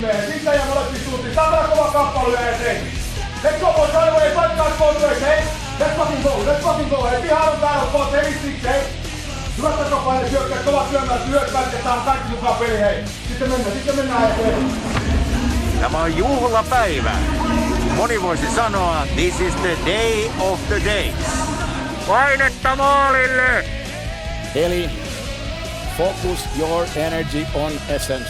Me sitä ja molempi suuntiin, saadaan kova kappale ja hei. Let's go, boys, right away, fight back, boys, hey! Let's fucking go, hey! Pihailun täällä, boys, hey, siksi, hey! Hyvät takapaille syökkäät, kovat syömät, syökkäät, että on kaikki mukaan peli, hei! Sitten mennään, hei! Tämä on juhlapäivä. Moni voisi sanoa, this is the day of the day. Painetta maalille! Eli focus your energy on essence.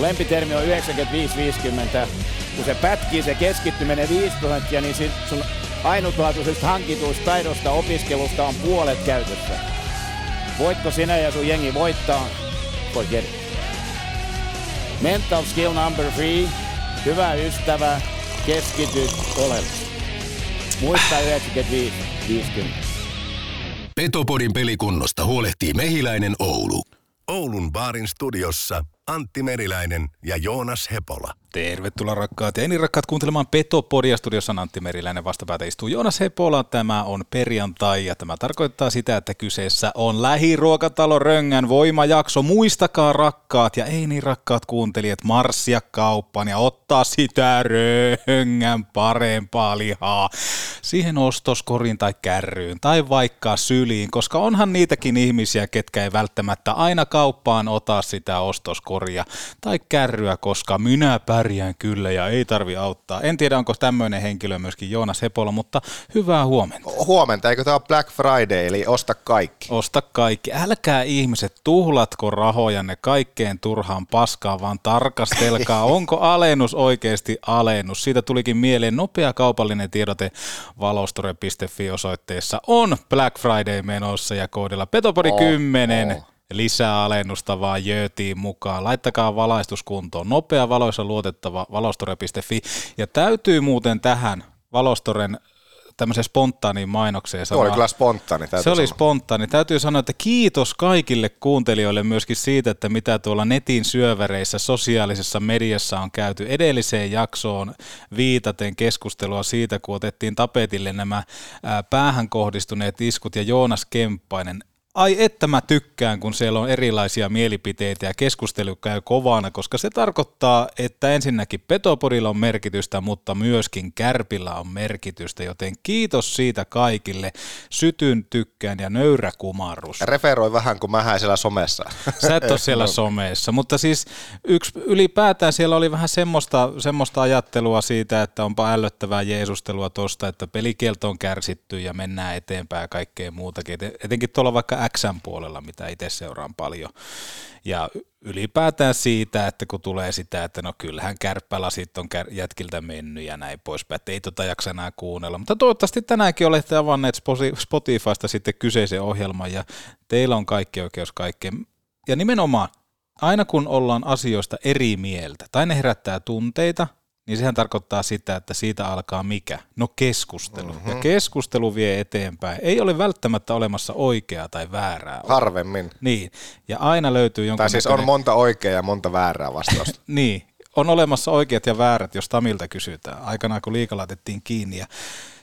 Lempitermi on 95-50. Kun se pätkii, se keskittyminen 5%, niin sun ainutlaatuisesta hankituista taidosta opiskelusta on puolet käytössä. Voitko sinä ja sun jengi voittaa? Forget it. Mental skill number 3. Hyvä ystävä, keskity oleellisesti. Muista 95-50. Petopodin pelikunnosta huolehtii Mehiläinen Oulu. Oulun baarin studiossa Antti Meriläinen ja Joonas Hepola. Tervetuloa rakkaat ja rakkaat kuuntelemaan Petopodia. Studiossa on Antti Meriläinen, vastapäätä istuu Joonas Hepola. Tämä on perjantai ja tämä tarkoittaa sitä, että kyseessä on lähiruokatalo Röngän voimajakso. Muistakaa rakkaat ja ei niin rakkaat kuuntelijat marssia kauppaan ja ottaa sitä Röngän parempaa lihaa siihen ostoskoriin tai kärryyn tai vaikka syliin, koska onhan niitäkin ihmisiä, ketkä ei välttämättä aina kauppaan ota sitä ostoskoria tai kärryä, koska minä pärjään kyllä ja ei tarvi auttaa. En tiedä, onko tämmöinen henkilö myöskin Joonas Hepola, mutta hyvää huomenta. Huomenta, eikö tämä ole Black Friday, eli osta kaikki. Osta kaikki. Älkää ihmiset tuhlatko rahojanne kaikkeen turhaan paskaan, vaan tarkastelkaa, onko alennus oikeasti alennus. Siitä tulikin mieleen nopea kaupallinen tiedote valostore.fi osoitteessa on Black Friday menossa ja koodilla Petopodi 10. Lisää alennusta vaan jöötiin mukaan. Laittakaa valaistuskuntoon. Nopea, valoissa luotettava valostore.fi. Ja täytyy muuten tähän valostoren tämmöiseen spontaaniin mainokseen sanoa. Tuo oli kyllä spontaani. Se oli spontaani. Täytyy sanoa, että kiitos kaikille kuuntelijoille myöskin siitä, että mitä tuolla netin syövereissä, sosiaalisessa mediassa on käyty. Edelliseen jaksoon viitaten keskustelua siitä, kun otettiin tapetille nämä päähän kohdistuneet iskut ja Joonas Kemppainen. Ai että mä tykkään, kun siellä on erilaisia mielipiteitä ja keskustelu käy kovana, koska se tarkoittaa, että ensinnäkin Petopodilla on merkitystä, mutta myöskin Kärpillä on merkitystä, joten kiitos siitä kaikille. Sytyn, tykkään ja nöyrä kumarrus. Referoi vähän, kun mähän siellä somessa. Sä et ole siellä somessa, mutta siis ylipäätään siellä oli vähän semmoista ajattelua siitä, että onpa ällöttävää jeesustelua tosta, että pelikielto on kärsitty ja mennään eteenpäin ja kaikkea muutakin. Etenkin tuolla vaikka X:n puolella, mitä itse seuraan paljon. Ja ylipäätään siitä, että kun tulee sitä, että no kyllähän kärppälasit on jätkiltä mennyt ja näin poispäin, että ei jaksa enää kuunnella. Mutta toivottavasti tänäänkin olette avanneet Spotifysta sitten kyseisen ohjelman ja teillä on kaikki oikeus kaikkeen. Ja nimenomaan, aina kun ollaan asioista eri mieltä tai ne herättää tunteita, niin sehän tarkoittaa sitä, että siitä alkaa mikä? No keskustelu. Mm-hmm. Ja keskustelu vie eteenpäin. Ei ole välttämättä olemassa oikeaa tai väärää. Harvemmin. Niin. Ja aina löytyy jonkun... Tai siis on monta oikeaa ja monta väärää vastausta. Niin. On olemassa oikeat ja väärät, jos Tamilta kysytään. Aikanaan kun Liika laitettiin kiinni ja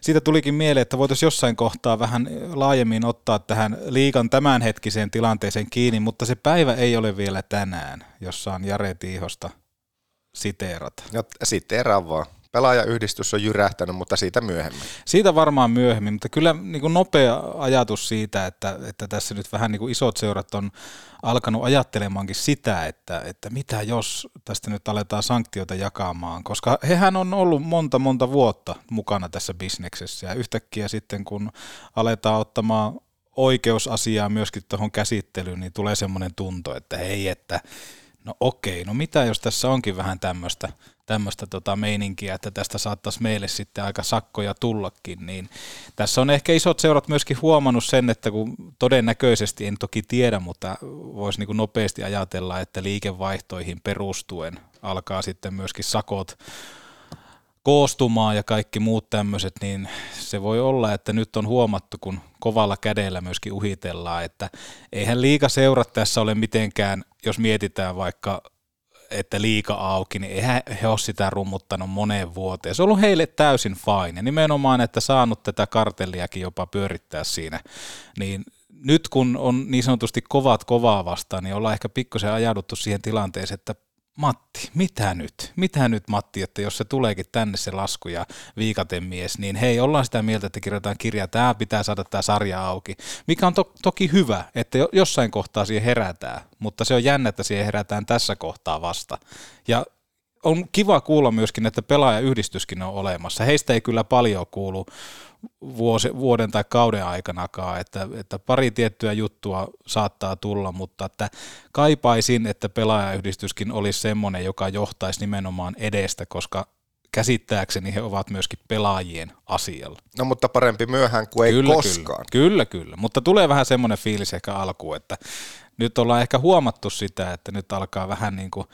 siitä tulikin mieleen, että voitaisiin jossain kohtaa vähän laajemmin ottaa tähän Liikan tämänhetkiseen tilanteeseen kiinni, mutta se päivä ei ole vielä tänään, jossa on Jare Tiihosta siteerata. No, siteeraan vaan. Pelaajayhdistys on jyrähtänyt, mutta siitä myöhemmin. Siitä varmaan myöhemmin, mutta kyllä niin kuin nopea ajatus siitä, että tässä nyt vähän niin kuin isot seurat on alkanut ajattelemaankin sitä, että mitä jos tästä nyt aletaan sanktioita jakamaan, koska hehän on ollut monta vuotta mukana tässä bisneksessä ja yhtäkkiä sitten kun aletaan ottamaan oikeusasiaa myöskin tuohon käsittelyyn, niin tulee semmoinen tunto, että hei, että no okei, no mitä jos tässä onkin vähän tämmöistä meininkiä, että tästä saattaisi meille sitten aika sakkoja tullakin, niin tässä on ehkä isot seurat myöskin huomannut sen, että kun todennäköisesti, en toki tiedä, mutta voisi niin kuin nopeasti ajatella, että liikevaihtoihin perustuen alkaa sitten myöskin sakot koostumaa ja kaikki muut tämmöiset, niin se voi olla, että nyt on huomattu, kun kovalla kädellä myöskin uhitellaan, että eihän liigaseurat tässä ole mitenkään, jos mietitään vaikka, että liiga auki, niin eihän he ole sitä rummuttanut moneen vuoteen. Se on ollut heille täysin fine, ja nimenomaan, että saanut tätä kartelliakin jopa pyörittää siinä, niin nyt kun on niin sanotusti kovat kovaa vastaan, niin ollaan ehkä pikkusen ajauduttu siihen tilanteeseen, että Matti, mitä nyt Matti, että jos se tuleekin tänne se lasku ja viikaten mies, niin hei, ollaan sitä mieltä, että kirjoitetaan kirja, tämä pitää saada tämä sarja auki, mikä on toki hyvä, että jossain kohtaa siihen herätään, mutta se on jännä, että siihen herätään tässä kohtaa vasta. Ja on kiva kuulla myöskin, että pelaajayhdistyskin on olemassa, heistä ei kyllä paljon kuulu vuoden tai kauden aikanakaan, että pari tiettyä juttua saattaa tulla, mutta että kaipaisin, että pelaajayhdistyskin olisi semmoinen, joka johtaisi nimenomaan edestä, koska käsittääkseni he ovat myöskin pelaajien asialla. No mutta parempi myöhään kuin ei kyllä, koskaan. Kyllä, mutta tulee vähän semmoinen fiilis ehkä alkuun, että nyt ollaan ehkä huomattu sitä, että nyt alkaa vähän niin kuin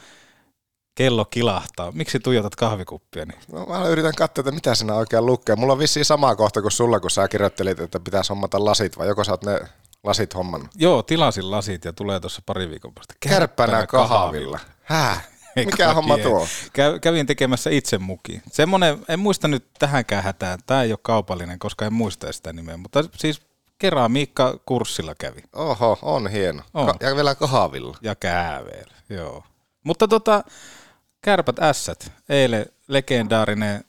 kello kilahtaa. Miksi tuijotat kahvikuppia? Niin? No, mä yritän katsoa, että mitä sinä oikein lukee. Mulla on vissiin sama kohta kuin sulla, kun sä kirjoittelit, että pitäisi hommata lasit, vai joko sä oot ne lasit hommannut? Joo, tilasin lasit ja tulee tuossa pari viikon päästä. Kärppänä kahvilla. Häh? Mikä homma tuo? Kävin tekemässä itse mukiin. Semmoinen, en muista nyt tähänkään hätään. Tämä ei ole kaupallinen, koska en muista sitä nimeä, mutta siis keramiikka kurssilla kävi. Oho, on hieno. On. Ja vielä kahvilla. Ja kääveellä, joo. Mutta Kärpät Ässät, eilen legendaarinen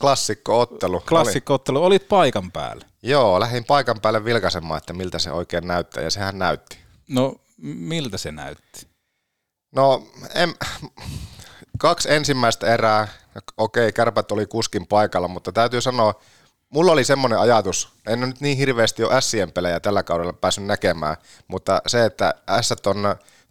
klassikkoottelu, olit paikan päällä. Joo, lähdin paikan päälle vilkaisemaan, että miltä se oikein näyttää, ja sehän näytti. No, miltä se näytti? No, kaksi ensimmäistä erää, okei, Kärpät oli kuskin paikalla, mutta täytyy sanoa, mulla oli semmoinen ajatus, en nyt niin hirveästi ole Ässien pelejä tällä kaudella päässyt näkemään, mutta se, että Ässät on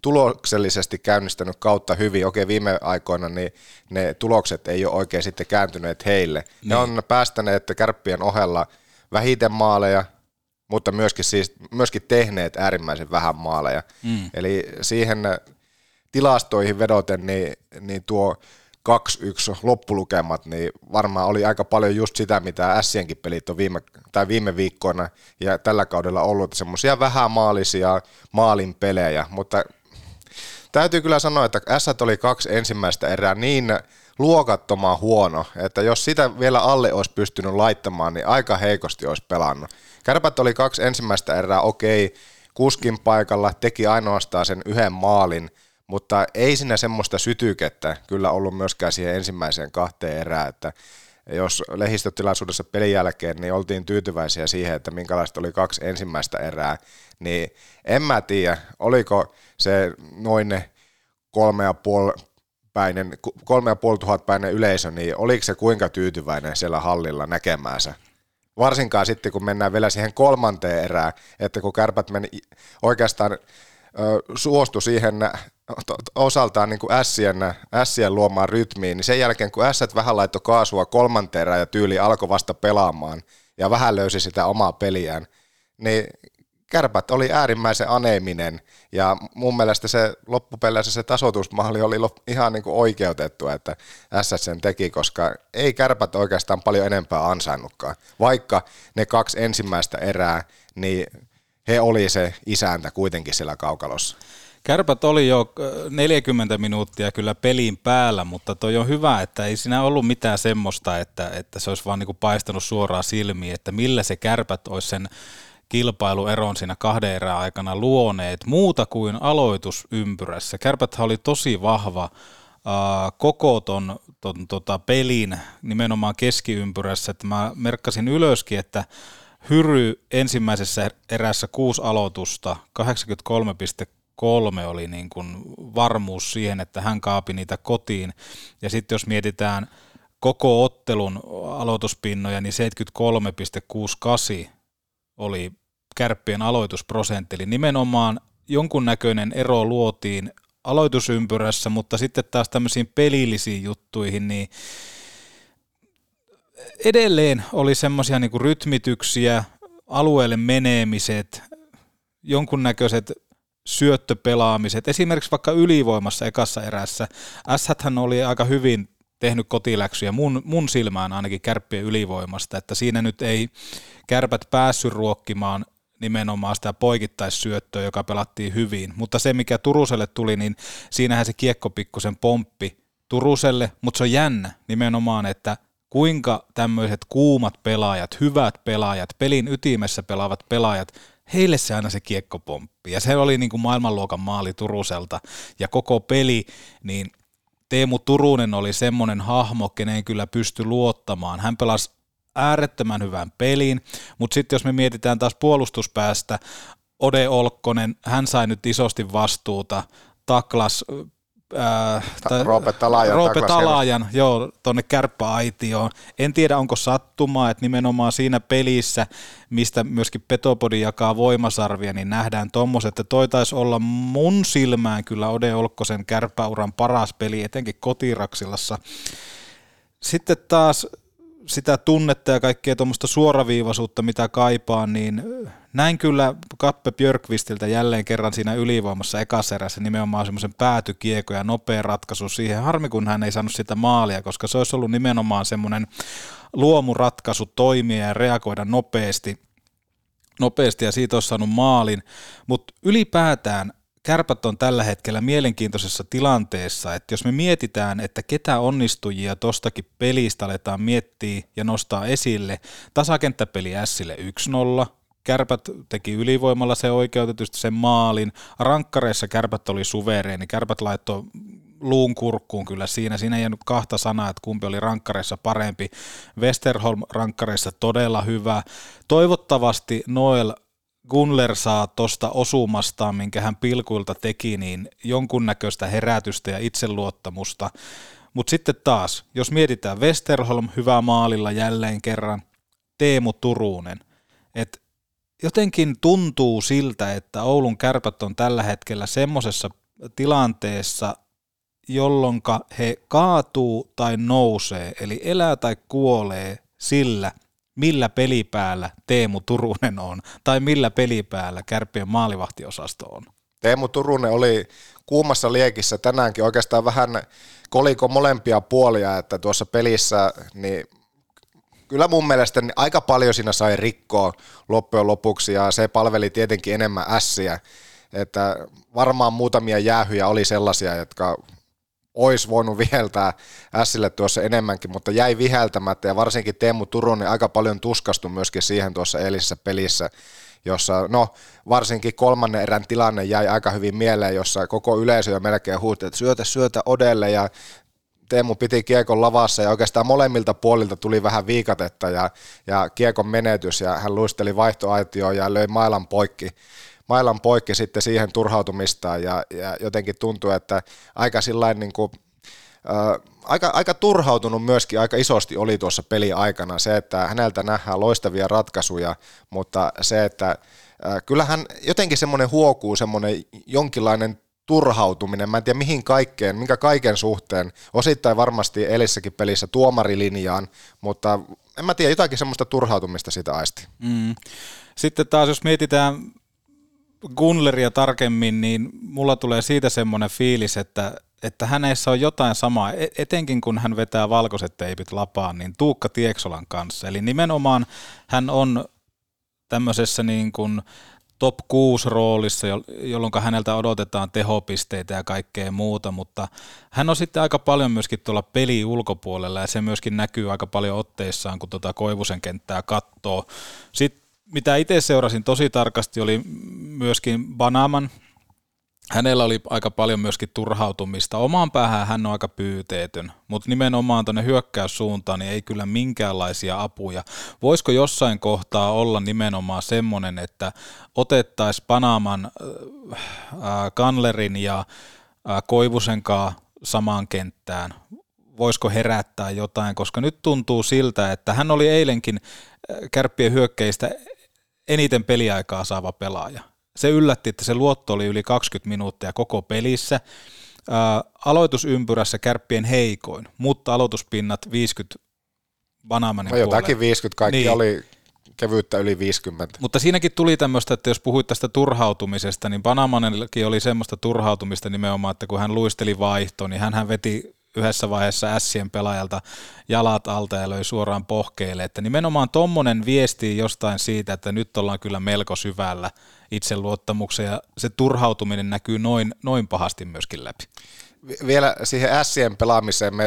tuloksellisesti käynnistänyt kautta hyvin. Okei, viime aikoina niin ne tulokset ei ole oikein sitten kääntyneet heille. Niin. Ne on päästäneet Kärppien ohella vähiten maaleja, mutta myöskin tehneet äärimmäisen vähän maaleja. Mm. Eli siihen tilastoihin vedoten niin tuo 2-1 loppulukemat, niin varmaan oli aika paljon just sitä, mitä Ässienkin pelit on viime viikkoina ja tällä kaudella ollut, semmoisia vähämaalisia maalin pelejä, mutta täytyy kyllä sanoa, että Ässät oli kaksi ensimmäistä erää niin luokattoman huono, että jos sitä vielä alle olisi pystynyt laittamaan, niin aika heikosti olisi pelannut. Kärpät oli kaksi ensimmäistä erää, okei, kuskin paikalla, teki ainoastaan sen yhden maalin, mutta ei siinä semmoista sytykettä kyllä ollut myöskään siihen ensimmäiseen kahteen erään, että jos lehdistötilaisuudessa pelin jälkeen, niin oltiin tyytyväisiä siihen, että minkälaista oli kaksi ensimmäistä erää, niin en mä tiedä, oliko se noin 3,500 yleisö, niin oliko se kuinka tyytyväinen siellä hallilla näkemäänsä? Varsinkaan sitten, kun mennään vielä siihen kolmanteen erään, että kun Kärpät meni oikeastaan suostui siihen osaltaan niin kuin Ässien luomaan rytmiin, niin sen jälkeen kun Ässät vähän laittoi kaasua kolmanteen erään ja tyyli alkoi vasta pelaamaan ja vähän löysi sitä omaa peliään, niin Kärpät oli äärimmäisen aneeminen ja mun mielestä se loppupeleissä se tasoitusmaali oli ihan niin kuin oikeutettu, että Ässät sen teki, koska ei Kärpät oikeastaan paljon enempää ansainnutkaan, vaikka ne kaksi ensimmäistä erää, niin he oli se isäntä kuitenkin siellä kaukalossa. Kärpät oli jo 40 minuuttia kyllä pelin päällä, mutta toi on hyvä, että ei siinä ollut mitään semmoista, että se olisi vaan niin kuin paistanut suoraan silmiin, että millä se Kärpät olisi sen kilpailueron siinä kahden erään aikana luoneet, muuta kuin aloitusympyrässä. Kärpäthän oli tosi vahva koko ton pelin nimenomaan keskiympyrässä, että mä merkkasin ylöskin, että Hyry ensimmäisessä erässä 6 aloitusta, 83,3 oli niin kuin varmuus siihen, että hän kaapi niitä kotiin. Ja sitten jos mietitään koko ottelun aloituspinnoja, niin 73,68 oli Kärppien aloitusprosentti. Eli nimenomaan jonkunnäköinen ero luotiin aloitusympyrässä, mutta sitten taas tämmöisiin pelillisiin juttuihin, niin edelleen oli semmoisia niinku rytmityksiä, alueelle menemiset, jonkunnäköiset syöttöpelaamiset. Esimerkiksi vaikka ylivoimassa ekassa erässä. Ässäthän oli aika hyvin tehnyt kotiläksyjä mun silmään ainakin Kärppien ylivoimasta, että siinä nyt ei Kärpät päässyt ruokkimaan nimenomaan sitä poikittaissyöttöä, joka pelattiin hyvin, mutta se mikä Turuselle tuli, niin siinähän se kiekko pikkusen pomppi Turuselle, mutta se on jännä nimenomaan, että kuinka tämmöiset kuumat pelaajat, hyvät pelaajat, pelin ytimessä pelaavat pelaajat, heille se aina se kiekko pomppii. Ja se oli niin kuin maailmanluokan maali Turuselta. Ja koko peli, niin Teemu Turunen oli semmoinen hahmo, keneen kyllä pystyi luottamaan. Hän pelasi äärettömän hyvän pelin, mutta sitten jos me mietitään taas puolustuspäästä, Ode Olkkonen, hän sai nyt isosti vastuuta, taklas Roope Talajan tuonne kärppäaitioon. En tiedä, onko sattumaa, että nimenomaan siinä pelissä, mistä myöskin Petopodi jakaa voimasarvia, niin nähdään tommoset, että toi taisi olla mun silmään kyllä Ode Olkkosen kärppäuran paras peli, etenkin kotiraksilassa. Sitten taas sitä tunnetta ja kaikkea tuommoista suoraviivaisuutta, mitä kaipaan, niin näin kyllä Kalle Björkvistiltä jälleen kerran siinä ylivoimassa ekassa erässä nimenomaan semmoisen päätykiekko ja nopea ratkaisu siihen. Harmi, kun hän ei saanut sitä maalia, koska se olisi ollut nimenomaan semmoinen luomuratkaisu toimia ja reagoida nopeasti ja siitä olisi saanut maalin, mutta ylipäätään Kärpät on tällä hetkellä mielenkiintoisessa tilanteessa, että jos me mietitään, että ketä onnistujia tostakin pelistä aletaan miettiä ja nostaa esille, tasakenttäpeli Ässille 1-0, Kärpät teki ylivoimalla se oikeutetusti sen maalin, rankkareissa Kärpät oli suvereeni, Kärpät laittoi luun kurkkuun kyllä siinä ei jäänyt kahta sanaa, että kumpi oli rankkareissa parempi, Westerholm rankkareissa todella hyvä, toivottavasti Noel Gunler saa tuosta osumastaan, minkä hän pilkuilta teki, niin jonkunnäköistä herätystä ja itseluottamusta. Mutta sitten taas, jos mietitään Westerholm, hyvä maalilla jälleen kerran, Teemu Turunen. Et jotenkin tuntuu siltä, että Oulun Kärpät on tällä hetkellä semmoisessa tilanteessa, jolloin he kaatuu tai nousee, eli elää tai kuolee sillä, millä pelipäällä Teemu Turunen on, tai millä pelipäällä Kärppien maalivahtiosasto on. Teemu Turunen oli kuumassa liekissä tänäänkin oikeastaan vähän koliko molempia puolia, että tuossa pelissä, niin kyllä mun mielestä niin aika paljon siinä sai rikkoa loppujen lopuksi, ja se palveli tietenkin enemmän Ässiä, että varmaan muutamia jäähyjä oli sellaisia, jotka olisi voinut viheltää Ässille tuossa enemmänkin, mutta jäi viheltämättä ja varsinkin Teemu Turunen aika paljon tuskastui myöskin siihen tuossa eilisessä pelissä, jossa varsinkin kolmannen erän tilanne jäi aika hyvin mieleen, jossa koko yleisö jo melkein huutti, että syötä Odelle ja Teemu piti kiekon lavassa ja oikeastaan molemmilta puolilta tuli vähän viikatetta ja kiekon menetys ja hän luisteli vaihtoaitioon ja löi mailan poikki sitten siihen turhautumistaan ja jotenkin tuntuu, että aika sillain niin kuin, aika turhautunut myöskin aika isosti oli tuossa peli aikana se, että häneltä nähdään loistavia ratkaisuja, mutta se, että kyllähän jotenkin semmoinen huokuu, semmoinen jonkinlainen turhautuminen, mä en tiedä mihin kaikkeen, minkä kaiken suhteen, osittain varmasti eilissäkin pelissä tuomarilinjaan, mutta en mä tiedä, jotakin semmoista turhautumista siitä aisti. Sitten taas jos mietitään Gunleria tarkemmin, niin mulla tulee siitä semmoinen fiilis, että hänessä on jotain samaa, etenkin kun hän vetää valkoiset teipit lapaan, niin Tuukka Tieksolan kanssa. Eli nimenomaan hän on tämmöisessä niin kuin top 6 roolissa, jolloin häneltä odotetaan tehopisteitä ja kaikkea muuta, mutta hän on sitten aika paljon myöskin tuolla peli ulkopuolella ja se myöskin näkyy aika paljon otteissaan, kun tuota Koivusen kenttää katsoo. Sitten mitä itse seurasin tosi tarkasti oli myöskin Bunnaman. Hänellä oli aika paljon myöskin turhautumista. Omaan päähän hän on aika pyyteetön, mutta nimenomaan tuonne hyökkäyssuuntaan niin ei kyllä minkäänlaisia apuja. Voisiko jossain kohtaa olla nimenomaan semmoinen, että otettaisiin Bunnaman, Gunlerin ja Koivusenkaan samaan kenttään? Voisiko herättää jotain, koska nyt tuntuu siltä, että hän oli eilenkin Kärppien hyökkäistä eniten peliaikaa saava pelaaja. Se yllätti, että se luotto oli yli 20 minuuttia koko pelissä. Aloitusympyrässä Kärppien heikoin, mutta aloituspinnat 50 Bunnaman puolella. Jotakin 50, kaikki niin. Oli kevyyttä yli 50. Mutta siinäkin tuli tämmöistä, että jos puhuit tästä turhautumisesta, niin Bunnamanillekin oli semmoista turhautumista nimenomaan, että kun hän luisteli vaihtoon, niin hän veti yhdessä vaiheessa Ässien pelaajalta jalat alta ja löi suoraan pohkeille, että nimenomaan tommonen viestii jostain siitä, että nyt ollaan kyllä melko syvällä itseluottamuksen ja se turhautuminen näkyy noin pahasti myöskin läpi. Vielä siihen Ässien pelaamiseen me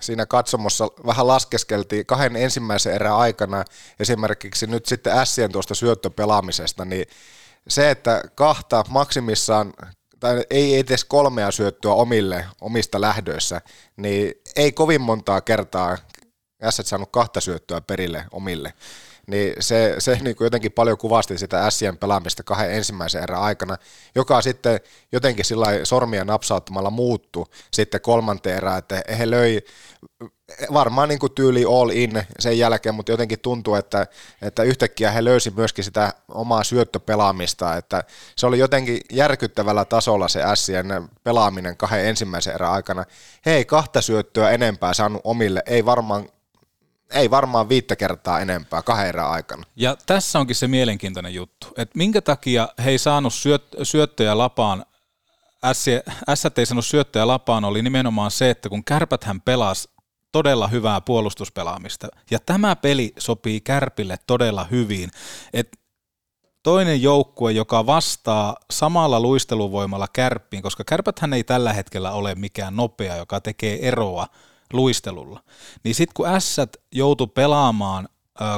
siinä katsomossa vähän laskeskeltiin kahden ensimmäisen erän aikana esimerkiksi nyt sitten Ässien tuosta syöttöpelaamisesta, niin se, että kahta maksimissaan tai ei edes kolmea syöttöä omista lähdöissä, niin ei kovin montaa kertaa Ässät saanut kahta syöttöä perille omille. Niin se niin kuin jotenkin paljon kuvasti sitä Ässien pelaamista kahden ensimmäisen erän aikana, joka sitten jotenkin sillä sormia napsauttamalla muuttui sitten kolmanteen erään, että he löi varmaan niin kuin tyyli all in sen jälkeen, mutta jotenkin tuntuu, että yhtäkkiä he löysi myöskin sitä omaa syöttöpelaamista, että se oli jotenkin järkyttävällä tasolla se Ässien pelaaminen kahden ensimmäisen erän aikana. He ei kahta syöttöä enempää saanut omille, ei varmaan 5 kertaa enempää kahden erään aikana. Ja tässä onkin se mielenkiintoinen juttu, että minkä takia he ei saanut syöttöjä lapaan, Ässät ei saanut syöttöjä lapaan, oli nimenomaan se, että kun Kärpäthän pelasi todella hyvää puolustuspelaamista, ja tämä peli sopii Kärpille todella hyvin, että toinen joukkue, joka vastaa samalla luisteluvoimalla Kärppiin, koska Kärpäthän ei tällä hetkellä ole mikään nopea, joka tekee eroa luistelulla, niin sitten kun Ässät joutui pelaamaan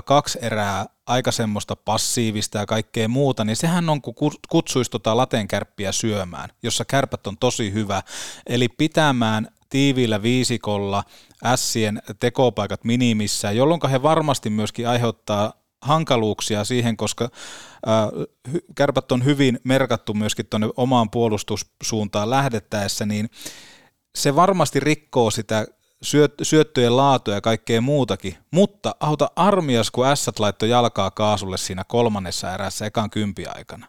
kaksi erää aika semmoista passiivista ja kaikkea muuta, niin sehän on, kun kutsuisi lateenkärppiä syömään, jossa Kärpät on tosi hyvä, eli pitämään tiiviillä viisikolla Ässien tekopaikat minimissä, jolloin he varmasti myöskin aiheuttaa hankaluuksia siihen, koska Kärpät on hyvin merkattu myöskin tuonne omaan puolustussuuntaan lähdettäessä, niin se varmasti rikkoo sitä syöttöjen laatuja ja kaikkea muutakin, mutta auta armias, kun Ässät laittoi jalkaa kaasulle siinä kolmannessa erässä ekan kympiaikana.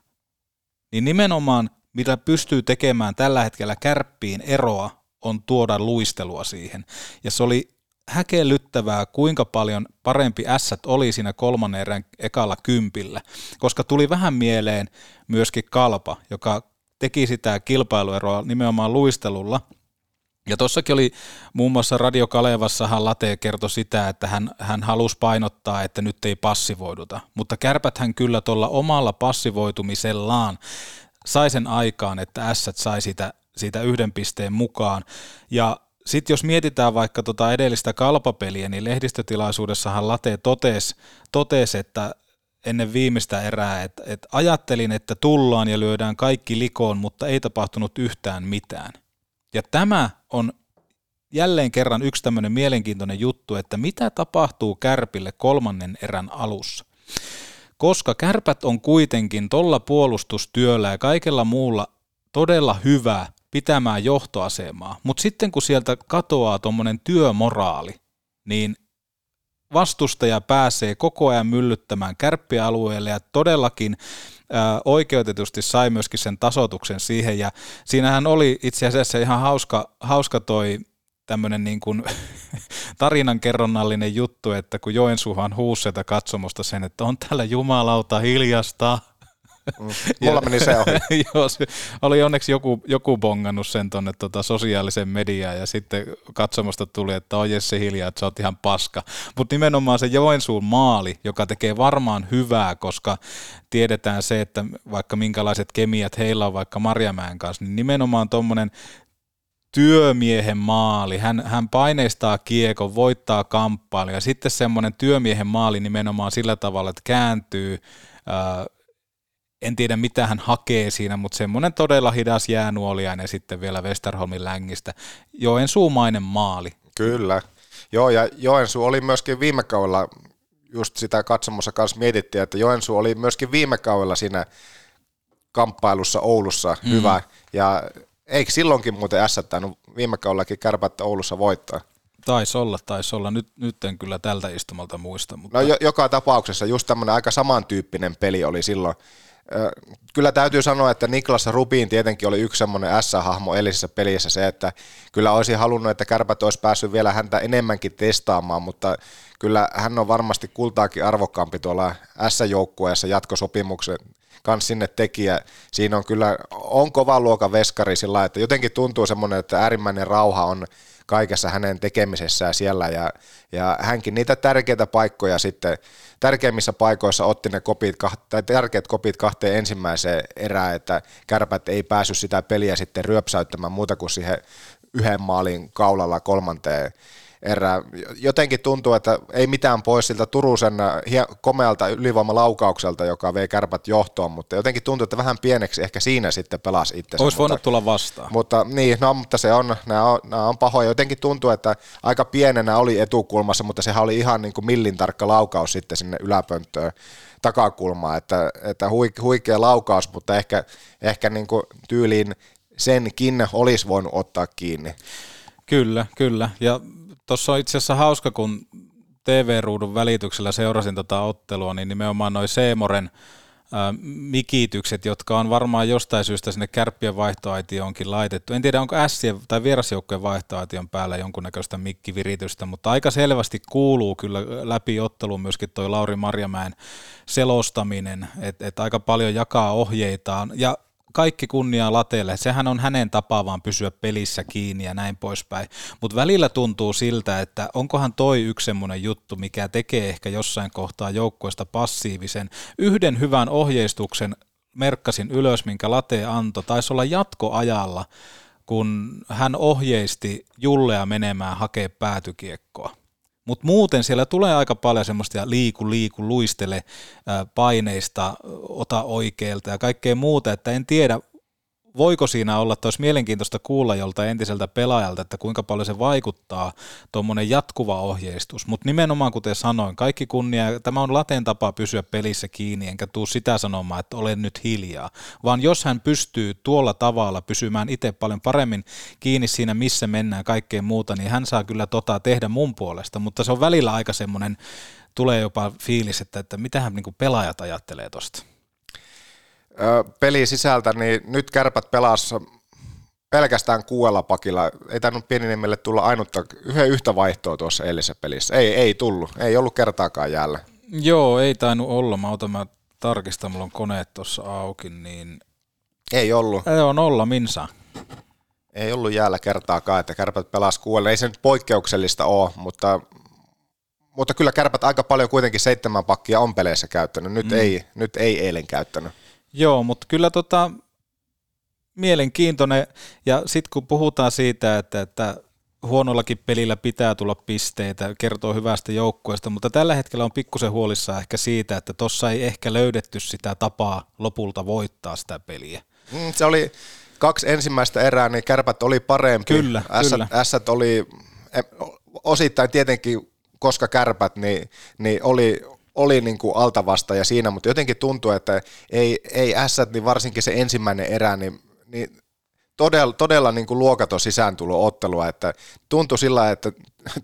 Niin nimenomaan, mitä pystyy tekemään tällä hetkellä Kärppiin eroa, on tuoda luistelua siihen. Ja se oli häkellyttävää, kuinka paljon parempi Ässät oli siinä kolmannen erän ekalla kympillä, koska tuli vähän mieleen myöskin Kalpa, joka teki sitä kilpailueroa nimenomaan luistelulla. Ja tuossakin oli muun muassa Radio Kalevassahan Late kertoi sitä, että hän halusi painottaa, että nyt ei passivoiduta. Mutta Kärpäthän kyllä tuolla omalla passivoitumisellaan sai sen aikaan, että Ässät sai siitä yhden pisteen mukaan. Ja sitten jos mietitään vaikka edellistä Kalpapeliä, niin lehdistötilaisuudessahan Late totesi, että ennen viimeistä erää, että ajattelin, että tullaan ja lyödään kaikki likoon, mutta ei tapahtunut yhtään mitään. Ja tämä on jälleen kerran yksi tämmöinen mielenkiintoinen juttu, että mitä tapahtuu Kärpille kolmannen erän alussa. Koska Kärpät on kuitenkin tuolla puolustustyöllä ja kaikella muulla todella hyvä pitämään johtoasemaa, mutta sitten kun sieltä katoaa tuommoinen työmoraali, niin vastustaja pääsee koko ajan myllyttämään Kärppialueelle ja todellakin oikeutetusti sai myöskin sen tasoituksen siihen, ja siinähän oli itse asiassa ihan hauska toi tämmöinen niin kuin tarinankerronnallinen juttu, että kun Joensuuhan huusi sieltä katsomosta sen, että on täällä jumalauta hiljasta. Mulla meni se ohi. Oli onneksi joku bongannut sen tuonne sosiaaliseen mediaan ja sitten katsomosta tuli, että on Jesse hiljaa, että sä oot ihan paska. Mutta nimenomaan se Joensuun maali, joka tekee varmaan hyvää, koska tiedetään se, että vaikka minkälaiset kemiat heillä on vaikka Marjamäen kanssa, niin nimenomaan tuommoinen työmiehen maali, hän paineistaa kiekon, voittaa kamppailu ja sitten semmoinen työmiehen maali nimenomaan sillä tavalla, että kääntyy. En tiedä, mitä hän hakee siinä, mutta semmoinen todella hidas jäänuoliainen sitten vielä Westerholmin längistä. Joensuumainen maali. Kyllä. Joo, ja Joensuu oli myöskin viime kaudella, just sitä katsomossa kanssa mietittiin, että Joensuu oli myöskin viime kaudella siinä kamppailussa Oulussa hyvä. Ja eikö silloinkin muuten ässättänyt viime kaudellakin Kärpät Oulussa voittaa? Taisi olla. Nyt en kyllä tältä istumalta muista. Mutta... No, joka tapauksessa just tämmöinen aika samantyyppinen peli oli silloin. Kyllä täytyy sanoa, että Niklas Rubin tietenkin oli yksi semmoinen S-hahmo edellisessä pelissä se, että kyllä olisi halunnut, että Kärpät olisi päässyt vielä häntä enemmänkin testaamaan, mutta kyllä hän on varmasti kultaakin arvokkaampi tuolla S-joukkueessa jatkosopimuksen kanssa sinne tekijä. Siinä on kyllä, on kovan luokan veskari sillä lailla, että jotenkin tuntuu semmoinen, että äärimmäinen rauha on kaikessa hänen tekemisessään siellä ja hänkin niitä tärkeitä paikkoja sitten, tärkeimmissä paikoissa otti ne kopit, tai tärkeät kopit kahteen ensimmäiseen erään, että Kärpät ei päässyt sitä peliä sitten ryöpsäyttämään muuta kuin siihen yhden maalin kaulalla kolmanteen erään. Jotenkin tuntuu, että ei mitään pois siltä Turusen komealta ylivoimalaukaukselta, joka vei Kärpät johtoon, mutta jotenkin tuntuu, että vähän pieneksi ehkä siinä sitten pelasi itsensä. Olisi voinut tulla vastaan. Mutta niin, no, mutta se on, nämä on pahoja. Jotenkin tuntuu, että aika pienenä oli etukulmassa, mutta sehän oli ihan niin kuin millin tarkka laukaus sitten sinne yläpönttöön takakulmaan, että huikea laukaus, mutta ehkä niin kuin tyyliin senkin olisi voinut ottaa kiinni. Kyllä. Ja tuossa on itse asiassa hauska, kun TV-ruudun välityksellä seurasin tätä ottelua, niin nimenomaan noi Seemoren mikitykset, jotka on varmaan jostain syystä sinne Kärppien vaihtoaitioonkin laitettu. En tiedä, onko Ässien tai vierasjoukkojen vaihtoaition päällä jonkunnäköistä mikkiviritystä, mutta aika selvästi kuuluu kyllä läpi otteluun myöskin toi Lauri Marjamäen selostaminen, että aika paljon jakaa ohjeitaan ja kaikki kunniaa lateelle. Sehän on hänen tapaa vaan pysyä pelissä kiinni ja näin poispäin. Mutta välillä tuntuu siltä, että onkohan toi yksi semmoinen juttu, mikä tekee ehkä jossain kohtaa joukkueesta passiivisen. Yhden hyvän ohjeistuksen merkkasin ylös, minkä late antoi. Taisi olla jatkoajalla, kun hän ohjeisti Jullea menemään hakee päätykiekkoa. Mutta muuten siellä tulee aika paljon semmoista liiku, luistele paineista, ota oikeelta ja kaikkea muuta, että en tiedä, voiko siinä olla, että olisi mielenkiintoista kuulla jolta entiseltä pelaajalta, että kuinka paljon se vaikuttaa tuommoinen jatkuva ohjeistus, mutta nimenomaan kuten sanoin, kaikki kunnia, tämä on lateen tapa pysyä pelissä kiinni, enkä tuu sitä sanomaan, että olen nyt hiljaa, vaan jos hän pystyy tuolla tavalla pysymään itse paljon paremmin kiinni siinä, missä mennään kaikkeen muuta, niin hän saa kyllä tehdä mun puolesta, mutta se on välillä aika semmoinen, tulee jopa fiilis, että mitähän niin pelaajat ajattelee tuosta. Peli sisältä, niin nyt Kärpät pelasi pelkästään 6 pakilla. Ei tainnut Pieniniemelle tulla yhtä vaihtoa tuossa eilisessä pelissä. Ei tullut, ei ollut kertaakaan jäällä. Joo, ei tainnut olla. Mä tarkistan, mulla on koneet tuossa auki, niin... Ei ollut. Ei on olla, Minsa. Ei ollut jäällä kertaakaan, että Kärpät pelasi 6. Ei se nyt poikkeuksellista ole, mutta kyllä Kärpät aika paljon kuitenkin 7 pakkia on peleissä käyttänyt. Nyt ei eilen käyttänyt. Joo, mutta kyllä mielenkiintoinen, ja sitten kun puhutaan siitä, että huonollakin pelillä pitää tulla pisteitä, kertoo hyvästä joukkueesta, mutta tällä hetkellä on pikkusen huolissaan ehkä siitä, että tuossa ei ehkä löydetty sitä tapaa lopulta voittaa sitä peliä. Se oli 2 ensimmäistä erää, niin Kärpät oli parempi. Kyllä, Ässät oli osittain tietenkin, koska Kärpät, niin oli niin kuin altavastaaja siinä, mutta jotenkin tuntuu, että ei Ässät, niin varsinkin se ensimmäinen erä, niin todella niin kuin luokaton sisääntulo-ottelua, että tuntui sillä, että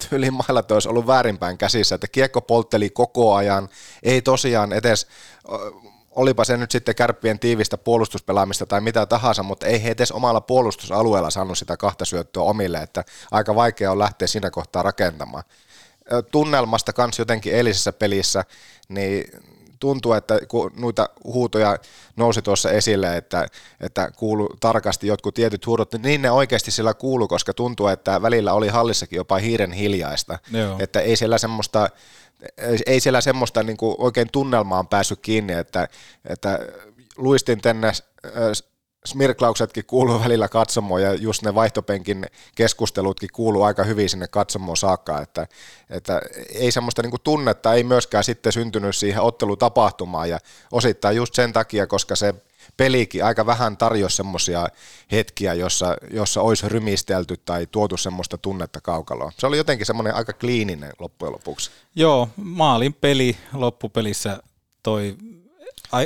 tyyliin mailat olisi ollut väärinpäin käsissä, että kiekko poltteli koko ajan, ei tosiaan edes, olipa se nyt sitten Kärppien tiivistä puolustuspelaamista tai mitä tahansa, mutta ei he edes omalla puolustusalueella saanut sitä 2 syöttöä omille, että aika vaikea on lähteä siinä kohtaa rakentamaan. Tunnelmasta kans jotenkin eilisessä pelissä, niin tuntuu, että kun noita huutoja nousi tuossa esille, että kuulu tarkasti jotkut tietyt huudot, niin ne oikeasti siellä kuulu, koska tuntuu, että välillä oli hallissakin jopa hiiren hiljaista, joo. Että ei siellä semmoista niin kuin oikein tunnelmaan päässyt kiinni, että luistinten smirklauksetkin kuuluu välillä katsomoon ja just ne vaihtopenkin keskustelutkin kuuluu aika hyvin sinne katsomoon saakka, että ei semmoista niinku tunnetta ei myöskään sitten syntynyt siihen ottelutapahtumaan ja osittain just sen takia, koska se pelikin aika vähän tarjosi semmoisia hetkiä, jossa olisi rymistelty tai tuotu semmoista tunnetta kaukaloa. Se oli jotenkin semmoinen aika kliininen loppujen lopuksi. Joo, maalin peli loppupelissä toi...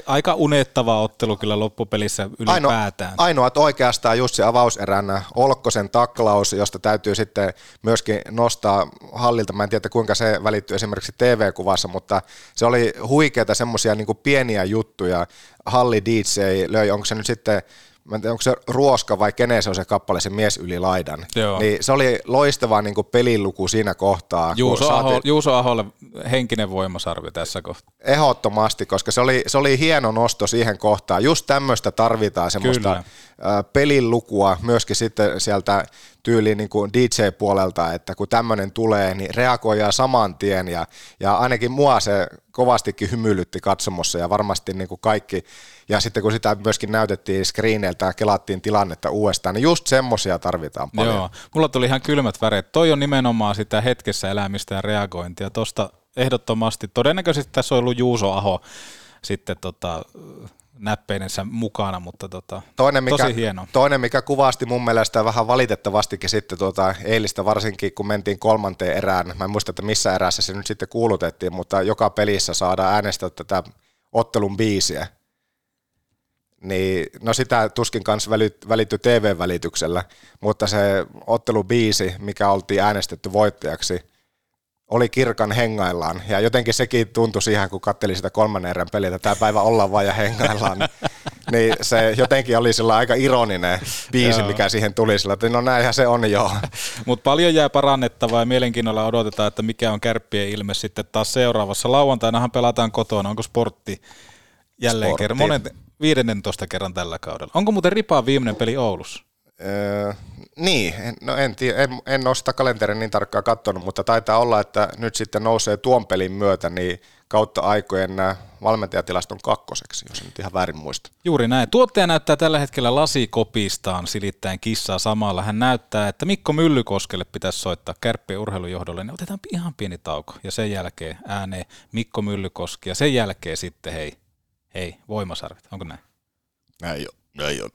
Aika unettava ottelu kyllä loppupelissä ylipäätään. Ainoat oikeastaan just se avauseränä Olkkosen taklaus, josta täytyy sitten myöskin nostaa Hallilta. Mä en tiedä, kuinka se välittyy esimerkiksi TV-kuvassa, mutta se oli huikeita semmoisia niin kuin pieniä juttuja. Halli DJ löi, onko se nyt sitten mä en tiedä, onko se Ruoska vai kenen se on se kappale, se mies yli laidan. Joo. Niin se oli loistava niin kuin peliluku siinä kohtaa. Juuso Aholle henkinen voimasarvi tässä kohtaa. Ehdottomasti, koska se oli hieno nosto siihen kohtaan. Just tämmöistä tarvitaan semmoista pelilukua myöskin sitten sieltä tyyliin niin kuin DJ-puolelta, että kun tämmöinen tulee, niin reagoidaan saman tien ja ainakin mua se kovastikin hymyilytti katsomossa ja varmasti niin kuin kaikki. Ja sitten kun sitä myöskin näytettiin screeneiltä ja kelattiin tilannetta uudestaan, niin just semmoisia tarvitaan paljon. Joo, mulla tuli ihan kylmät väreet. Toi on nimenomaan sitä hetkessä elämistä ja reagointia. Tuosta ehdottomasti, todennäköisesti tässä on ollut Juuso Aho sitten näppeinensä mukana, mutta tosi hieno. Toinen, mikä kuvasti mun mielestä vähän valitettavastikin sitten eilistä, varsinkin kun mentiin kolmanteen erään, mä en muista, että missä erässä se nyt sitten kuulutettiin, mutta joka pelissä saadaan äänestää tätä ottelun biisiä. Niin, no sitä tuskin kanssa välittyi TV-välityksellä, mutta se ottelubiisi, mikä oltiin äänestetty voittajaksi, oli Kirkan hengaillaan. Ja jotenkin sekin tuntui siihen, kun katseli sitä kolmannen erän peliä, että tämä päivä ollaan vaan ja hengaillaan. Niin se jotenkin oli sillä aika ironinen biisi, mikä siihen tuli sillä, että no näinhän se on joo. Mutta paljon jää parannettavaa ja mielenkiinnolla odotetaan, että mikä on Kärppien ilme sitten taas seuraavassa. Lauantainahan pelataan kotona, onko Sportti jälleen kerran? 15 kerran tällä kaudella. Onko muuten Ripaan viimeinen peli Oulussa? Niin, no en tiedä, en ole sitä kalenteria niin tarkkaan katsonut, mutta taitaa olla, että nyt sitten nousee tuon pelin myötä niin kautta aikojen valmentajatilaston 2, jos en nyt ihan väärin muista. Juuri näin. Tuottaja näyttää tällä hetkellä lasikopistaan silittäen kissaa samalla. Hän näyttää, että Mikko Myllykoskelle pitäisi soittaa Kärppien urheilujohdolle. Ne otetaan ihan pieni tauko ja sen jälkeen ääneen Mikko Myllykoski ja sen jälkeen sitten hei, voimasarvet. Onko näin? Näin on.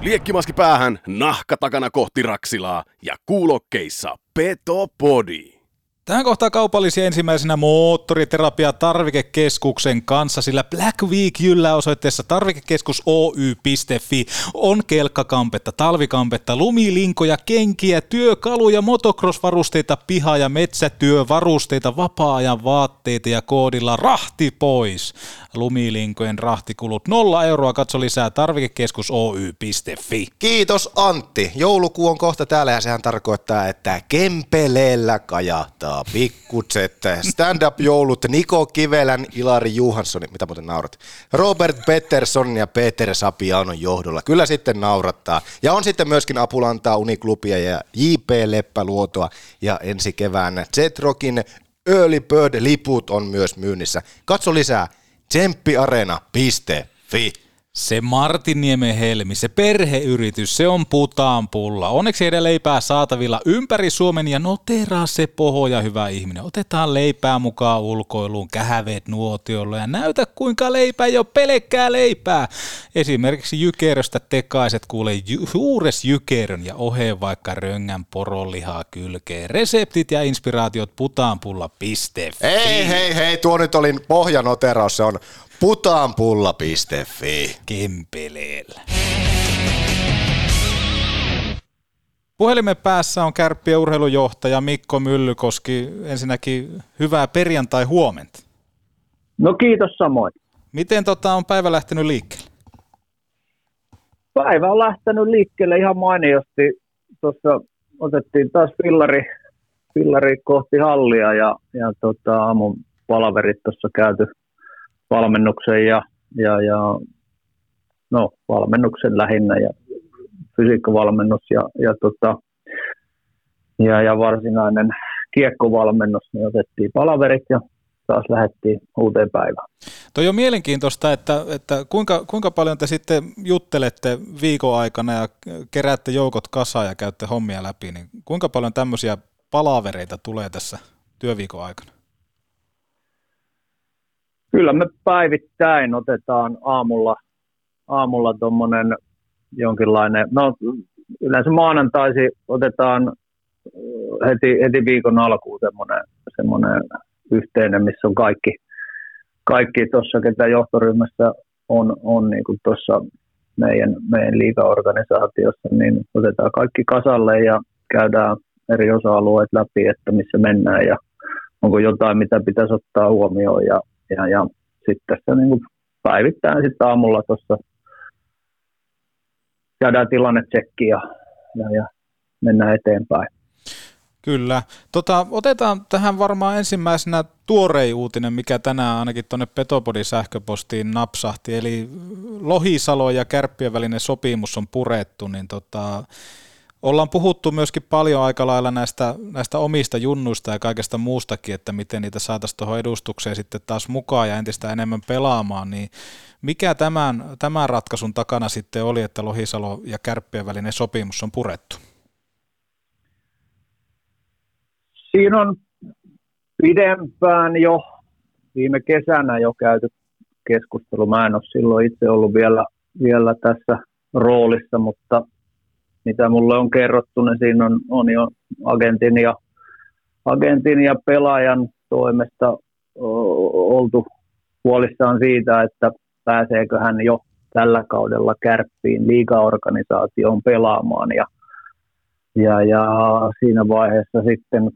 Liekkimaski päähän, nahka takana kohti Raksilaa ja kuulokkeissa Petopodi. Tähän kohtaa kaupallisia ensimmäisenä moottoriterapia Tarvikekeskuksen kanssa, sillä Black Week jyllää osoitteessa tarvikekeskus Oy.fi. On kelkkakampetta, talvikampetta, lumilinkoja, kenkiä, työkaluja, motocross-varusteita, piha- ja metsätyövarusteita, vapaa-ajan vaatteita ja koodilla rahti pois. Lumilinkojen rahtikulut 0 euroa, katso lisää tarvikekeskus Oy.fi. Kiitos Antti. Joulukuu on kohta täällä ja sehän tarkoittaa, että kempeleellä kajahtaa. Pikkutset, stand-up-joulut, Niko Kivelän, Ilari Juhansson, mitä muuten naurat, Robert Pettersson ja Peter Sapianon johdolla. Kyllä sitten naurattaa. Ja on sitten myöskin Apulantaa, Uniklubia ja J.P. Leppäluotoa ja ensi kevään Z-Rockin Early Bird-liput on myös myynnissä. Katso lisää tsemppiareena.fi. Se Martinniemen helmi, se perheyritys, se on putaan pulla. Onneksi heidän leipää saatavilla ympäri Suomen ja noteraa se pohja, hyvä ihminen. Otetaan leipää mukaan ulkoiluun, kähäveet nuotiolla ja näytä kuinka leipää ei ole pelkkää leipää. Esimerkiksi Jykeröstä tekaiset kuulee juures Jykerön ja oheen vaikka Röngän poronlihaa kylkeen. Reseptit ja inspiraatiot putaanpulla.fi. Hei, tuo nyt oli pohjanoteraus, se on putaanpulla.fi. Kempeleellä. Puhelimen päässä on Kärppien urheilujohtaja Mikko Myllykoski. Ensinnäkin hyvää perjantai-huomenta. No kiitos samoin. Miten on päivä lähtenyt liikkeelle? Päivä on lähtenyt liikkeelle ihan mainiosti. Tuossa otettiin taas pillari kohti hallia ja aamun palaverit tuossa käyty. Valmennuksen ja valmennuksen lähinnä ja fysiikkavalmennus ja varsinainen kiekkovalmennus, niin otettiin palaverit ja taas lähdettiin uuteen päivään. Toi on mielenkiintoista, että kuinka paljon te sitten juttelette viikon aikana ja keräätte joukot kasaan ja käytte hommia läpi, niin kuinka paljon tämmöisiä palavereita tulee tässä työviikon aikana? Kyllä me päivittäin otetaan aamulla tommonen jonkinlainen, no yleensä maanantaisi otetaan heti viikon alkuun semmoinen yhteinen, missä on kaikki tuossa, ketä johtoryhmässä on niin kuin tuossa meidän liigaorganisaatiossa, niin otetaan kaikki kasalle ja käydään eri osa-alueet läpi, että missä mennään ja onko jotain, mitä pitäisi ottaa huomioon ja sitten se niin kuin päivittäin sitten aamulla tuossa käydään tilannetsekki ja mennään eteenpäin. Kyllä. Otetaan tähän varmaan ensimmäisenä tuorein uutinen, mikä tänään ainakin tuonne Petopodin sähköpostiin napsahti. Eli Lohisalo ja Kärppien välinen sopimus on purettu, niin ollaan puhuttu myöskin paljon aika lailla näistä omista junnuista ja kaikesta muustakin, että miten niitä saataisiin tuohon edustukseen sitten taas mukaan ja entistä enemmän pelaamaan. Niin mikä tämän ratkaisun takana sitten oli, että Lohisalo ja Kärppien välinen sopimus on purettu? Siinä on pidempään jo viime kesänä jo käyty keskustelu. Mä en ole silloin itse ollut vielä tässä roolissa, mutta mitä mulle on kerrottu, niin siinä on jo agentin ja pelaajan toimesta oltu huolissaan siitä, että pääseekö hän jo tällä kaudella Kärppiin liigaorganisaatioon pelaamaan. Ja siinä vaiheessa sitten,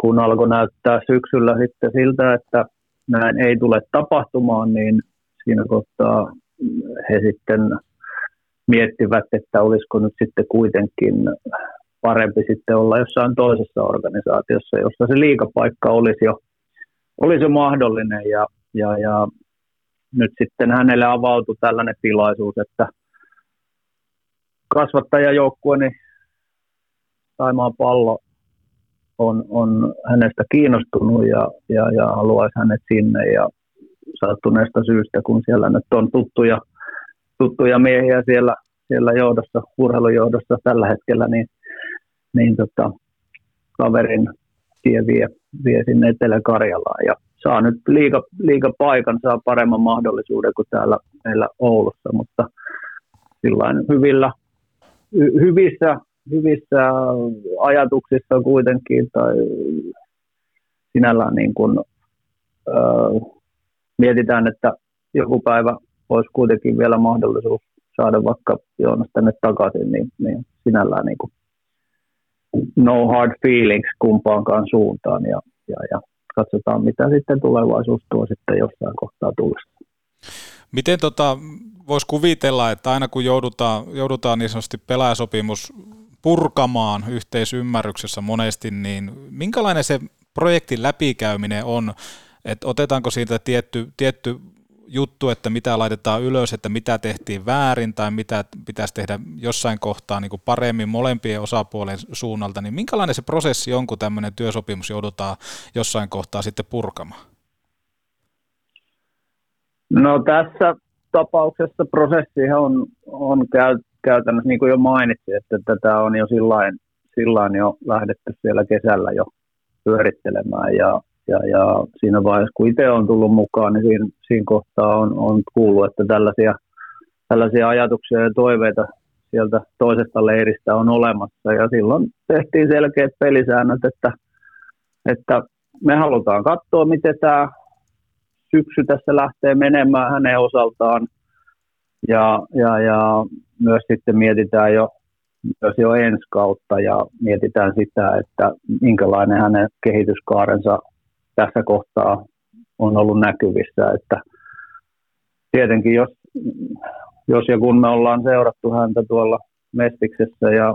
kun alkoi näyttää syksyllä sitten siltä, että näin ei tule tapahtumaan, niin siinä kohtaa he sitten miettivät, että olisiko nyt sitten kuitenkin parempi sitten olla jossain toisessa organisaatiossa, jossa se liigapaikka olisi jo mahdollinen. Ja nyt sitten hänelle avautui tällainen tilaisuus, että kasvattajajoukkueeni Saimaan Pallo on hänestä kiinnostunut ja haluaisi hänet sinne, ja sattuneesta syystä, kun siellä nyt on tuttuja miehiä siellä johdossa, urheilujohdossa tällä hetkellä, niin kaverin tie vie sinne Etelä-Karjalaan ja saa nyt liigapaikan, saa paremman mahdollisuuden kuin täällä meillä Oulussa, mutta sillain hyvissä ajatuksissa kuitenkin, tai sinällään niin kuin, mietitään, että joku päivä olisi kuitenkin vielä mahdollisuus saada vaikka Joonas tänne takaisin, niin sinällään niin kuin no hard feelings kumpaankaan suuntaan, ja katsotaan, mitä sitten tulevaisuus tuo sitten jossain kohtaa tullessa. Miten voisi kuvitella, että aina kun joudutaan niin sanotusti pelaajasopimus purkamaan yhteisymmärryksessä monesti, niin minkälainen se projektin läpikäyminen on, että otetaanko siitä tietty juttu, että mitä laitetaan ylös, että mitä tehtiin väärin tai mitä pitäisi tehdä jossain kohtaa niin kuin paremmin molempien osapuolen suunnalta, niin minkälainen se prosessi on, kun tämmöinen työsopimus joudutaan jossain kohtaa sitten purkamaan? No tässä tapauksessa prosessi on käytännössä, niin kuin jo mainitsin, että tätä on jo sillain jo lähdetty siellä kesällä jo pyörittelemään, ja siinä vaiheessa, kun itse on tullut mukaan, niin siinä kohtaa on kuullut, että tällaisia ajatuksia ja toiveita sieltä toisesta leiristä on olemassa, ja silloin tehtiin selkeät pelisäännöt, että me halutaan katsoa, miten tämä syksy tässä lähtee menemään hänen osaltaan, ja myös sitten mietitään jo ensi kautta, ja mietitään sitä, että minkälainen hänen kehityskaarensa tässä kohtaa on ollut näkyvissä, että tietenkin jos ja kun me ollaan seurattu häntä tuolla Mestiksessä ja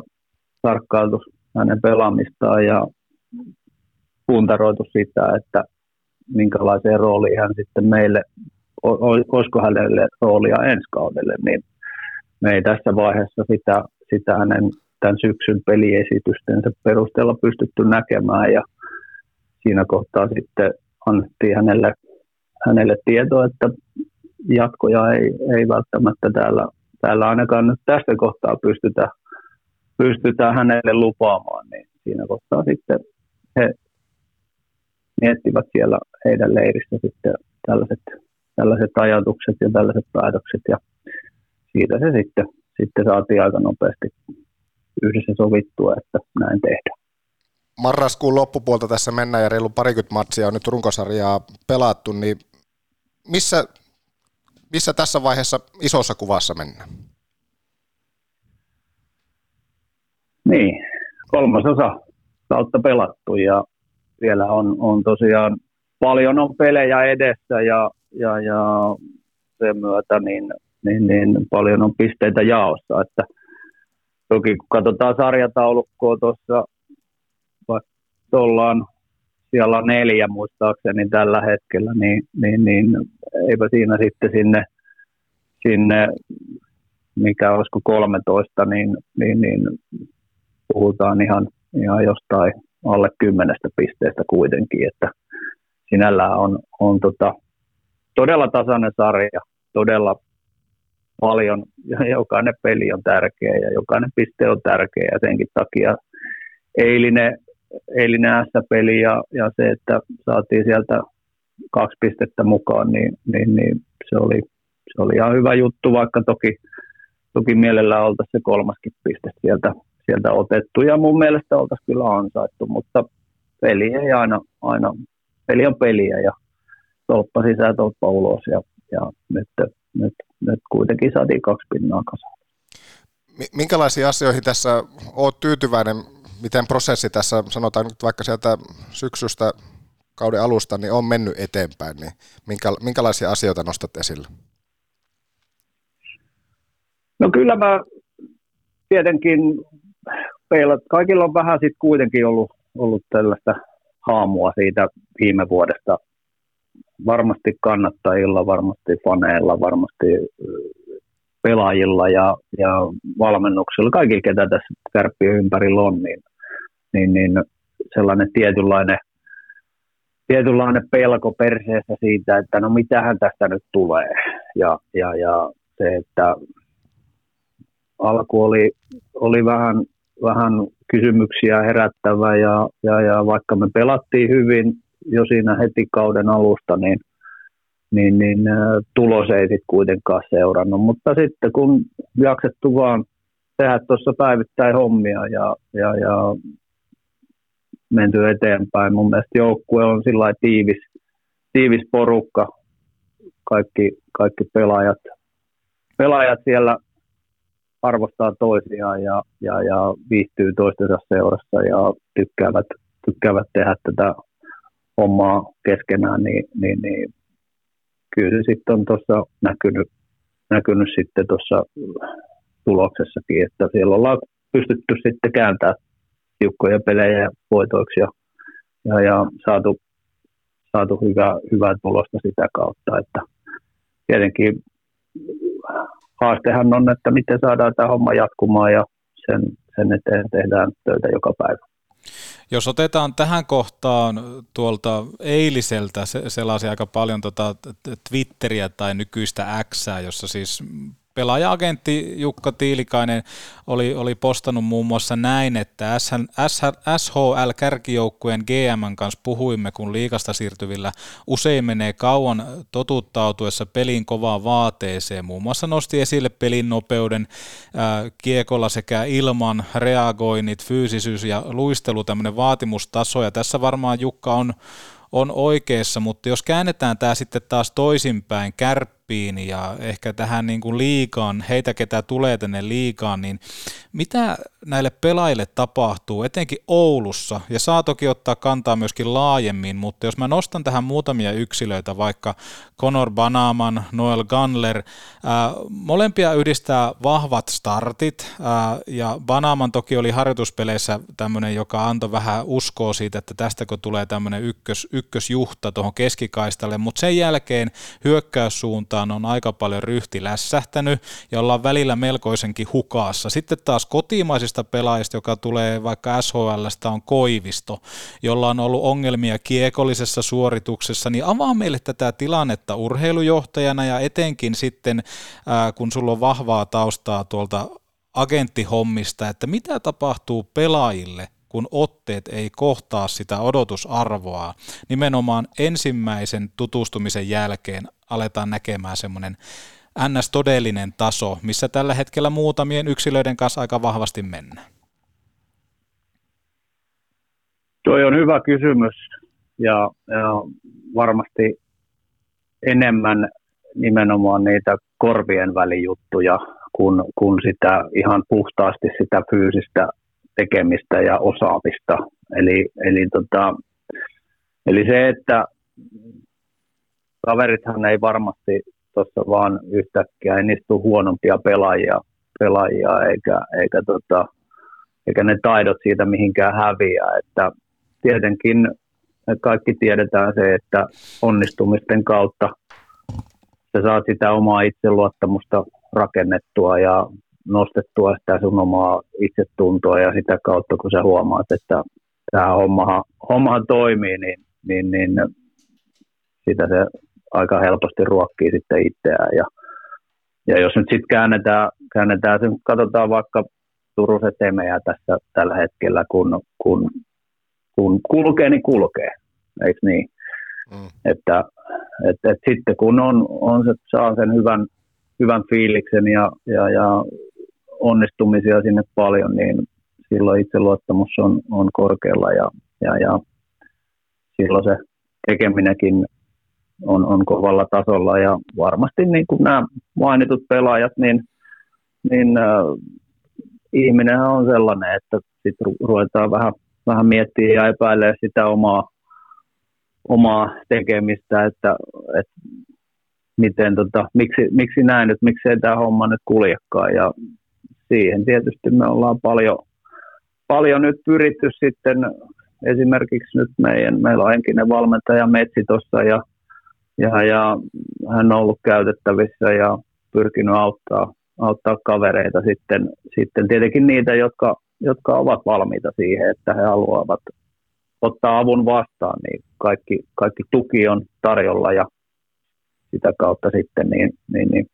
tarkkailtu hänen pelaamistaan ja puntaroitu sitä, että minkälaiseen rooliin hän sitten meille, olisiko hänelle roolia ensi kaudelle, niin me ei tässä vaiheessa sitä hänen tämän syksyn peliesitystensä perusteella pystytty näkemään, ja siinä kohtaa sitten annettiin hänelle tietoa, että jatkoja ei välttämättä täällä ainakaan nyt tässä kohtaa pystytään hänelle lupaamaan, niin siinä kohtaa sitten he miettivät siellä heidän leirissä sitten tällaiset ajatukset ja tällaiset päätökset, ja siitä se sitten saatiin aika nopeasti yhdessä sovittua, että näin tehdään. Marraskuun loppupuolta tässä mennään ja reilu 20 matsia on nyt runkosarjaa pelattu, niin missä tässä vaiheessa isossa kuvassa mennään? Niin, 3/3 kautta pelattu, ja vielä on tosiaan paljon on pelejä edessä, ja otteen myötä niin paljon on pisteitä jaossa, että toki kun katsotaan sarjataulukkoa tuossa, ollaan siellä 4 muistaakseni tällä hetkellä, niin eipä siinä sitten sinne mikä olisiko 13, niin puhutaan ihan jostain alle 10 pisteestä kuitenkin, että sinällään on todella tasainen sarja, todella paljon, jokainen peli on tärkeä ja jokainen piste on tärkeä ja senkin takia eilinen Ässät-peli ja se, että saatiin sieltä 2 pistettä mukaan, niin se oli ihan hyvä juttu, vaikka toki mielellään oltaisiin se 3 piste sieltä otettu ja mun mielestä oltaisiin kyllä ansaittu, mutta peli ei aina peli on peliä ja tolppa sisään, tolppa ulos ja nyt kuitenkin saatiin 2 pinnaa kasaan. Minkälaisiin asioihin tässä olet tyytyväinen? Miten prosessi tässä, sanotaan nyt vaikka sieltä syksystä kauden alusta, niin on mennyt eteenpäin, niin minkälaisia asioita nostat esille? No kyllä mä tietenkin, kaikilla on vähän sitten kuitenkin ollut tällaista haamua siitä viime vuodesta. Varmasti kannattajilla, varmasti faneilla, varmasti pelaajilla ja valmennuksilla, kaikilla ketä tässä Kärppien ympärillä on, niin sellainen tietynlainen pelko perseessä siitä, että no mitähän tästä nyt tulee. Ja se, että alku oli vähän kysymyksiä herättävä ja vaikka me pelattiin hyvin jo siinä heti kauden alusta, niin tulos ei sitten kuitenkaan seurannut. Mutta sitten kun jaksettu vaan tehdä tuossa päivittäin hommia ja menty eteenpäin. Mun mielestä joukkue on sillä tiivis porukka, kaikki pelaajat siellä arvostaa toisiaan ja viihtyy toistensa seurassa ja tykkäävät tehdä tätä omaa keskenään, niin kyllä se sitten on tuossa näkynyt sitten tuossa tuloksessakin, että siellä ollaan pystytty sitten kääntämään tiukkoja pelejä voitoiksi ja saatu hyvää tulosta sitä kautta, että tietenkin haastehan on, että miten saadaan tämä homma jatkumaan ja sen eteen tehdään töitä joka päivä. Jos otetaan tähän kohtaan tuolta eiliseltä sellaisia aika paljon Twitteriä tai nykyistä X:ää, jossa siis pelaaja-agentti Jukka Tiilikainen oli postannut muun muassa näin, että SHL-kärkijoukkueen GM:n kanssa puhuimme, kun liigasta siirtyvillä usein menee kauan totuttautuessa pelin kovaan vaateeseen. Muun muassa nosti esille pelin nopeuden kiekolla sekä ilman reagoinnit, fyysisyys ja luistelu, tämmöinen vaatimustaso. Ja tässä varmaan Jukka on oikeassa, mutta jos käännetään tämä sitten taas toisinpäin Kärppiin ja ehkä tähän niin kuin liigaan, heitä ketä tulee tänne liigaan, niin mitä näille pelaajille tapahtuu, etenkin Oulussa, ja saa toki ottaa kantaa myöskin laajemmin, mutta jos mä nostan tähän muutamia yksilöitä, vaikka Conor Bunnaman, Noel Gunler, molempia yhdistää vahvat startit, ja Bunnaman toki oli harjoituspeleissä tämmöinen, joka antoi vähän uskoa siitä, että tästäkö tulee tämmöinen ykkösjuhta tuohon keskikaistalle, mutta sen jälkeen hyökkäyssuuntaan on aika paljon ryhti lässähtänyt, ja ollaan välillä melkoisenkin hukassa. Sitten taas kotimaisista pelaajista, joka tulee vaikka SHL:stä, on Koivisto, jolla on ollut ongelmia kiekollisessa suorituksessa, niin avaa meille tätä tilannetta urheilujohtajana ja etenkin sitten, kun sulla on vahvaa taustaa tuolta agenttihommista, että mitä tapahtuu pelaajille, kun otteet ei kohtaa sitä odotusarvoa. Nimenomaan ensimmäisen tutustumisen jälkeen aletaan näkemään semmoinen NS-todellinen taso, missä tällä hetkellä muutamien yksilöiden kanssa aika vahvasti mennään. Toi on hyvä kysymys ja varmasti enemmän nimenomaan niitä korvien välijuttuja kuin sitä ihan puhtaasti sitä fyysistä tekemistä ja osaamista. Eli se, että kaverithan ei varmasti tuossa vaan yhtäkkiä ei niistä tule huonompia pelaajia eikä ne taidot siitä mihinkään häviä. Että tietenkin kaikki tiedetään se, että onnistumisten kautta sä saat sitä omaa itseluottamusta rakennettua ja nostettua sitä sun omaa itsetuntoa ja sitä kautta, kun sä huomaat, että tämä homma toimii, niin sitä se aika helposti ruokkii sitten itseään. Ja jos nyt sitten käännetään sen, katsotaan vaikka Turuset emejä tässä tällä hetkellä, kun kulkee, niin kulkee, eikö niin? Mm. Että sitten kun on se, saa sen hyvän fiiliksen ja onnistumisia sinne paljon, niin silloin itseluottamus on korkealla ja silloin se tekeminenkin on kovalla tasolla. Ja varmasti niin kuin nämä mainitut pelaajat, ihminenhän on sellainen, että sitten ruvetaan vähän miettimään ja epäilemään sitä omaa tekemistä, että miten, miksi näin nyt, miksei tämä homma nyt kuljekaan. Ja siihen tietysti me ollaan paljon nyt pyritty sitten, esimerkiksi nyt meillä on entinen valmentaja Metsi tuossa ja hän on ollut käytettävissä ja pyrkinyt auttaa kavereita sitten tietenkin niitä, jotka ovat valmiita siihen, että he haluavat ottaa avun vastaan, niin kaikki tuki on tarjolla ja sitä kautta sitten niin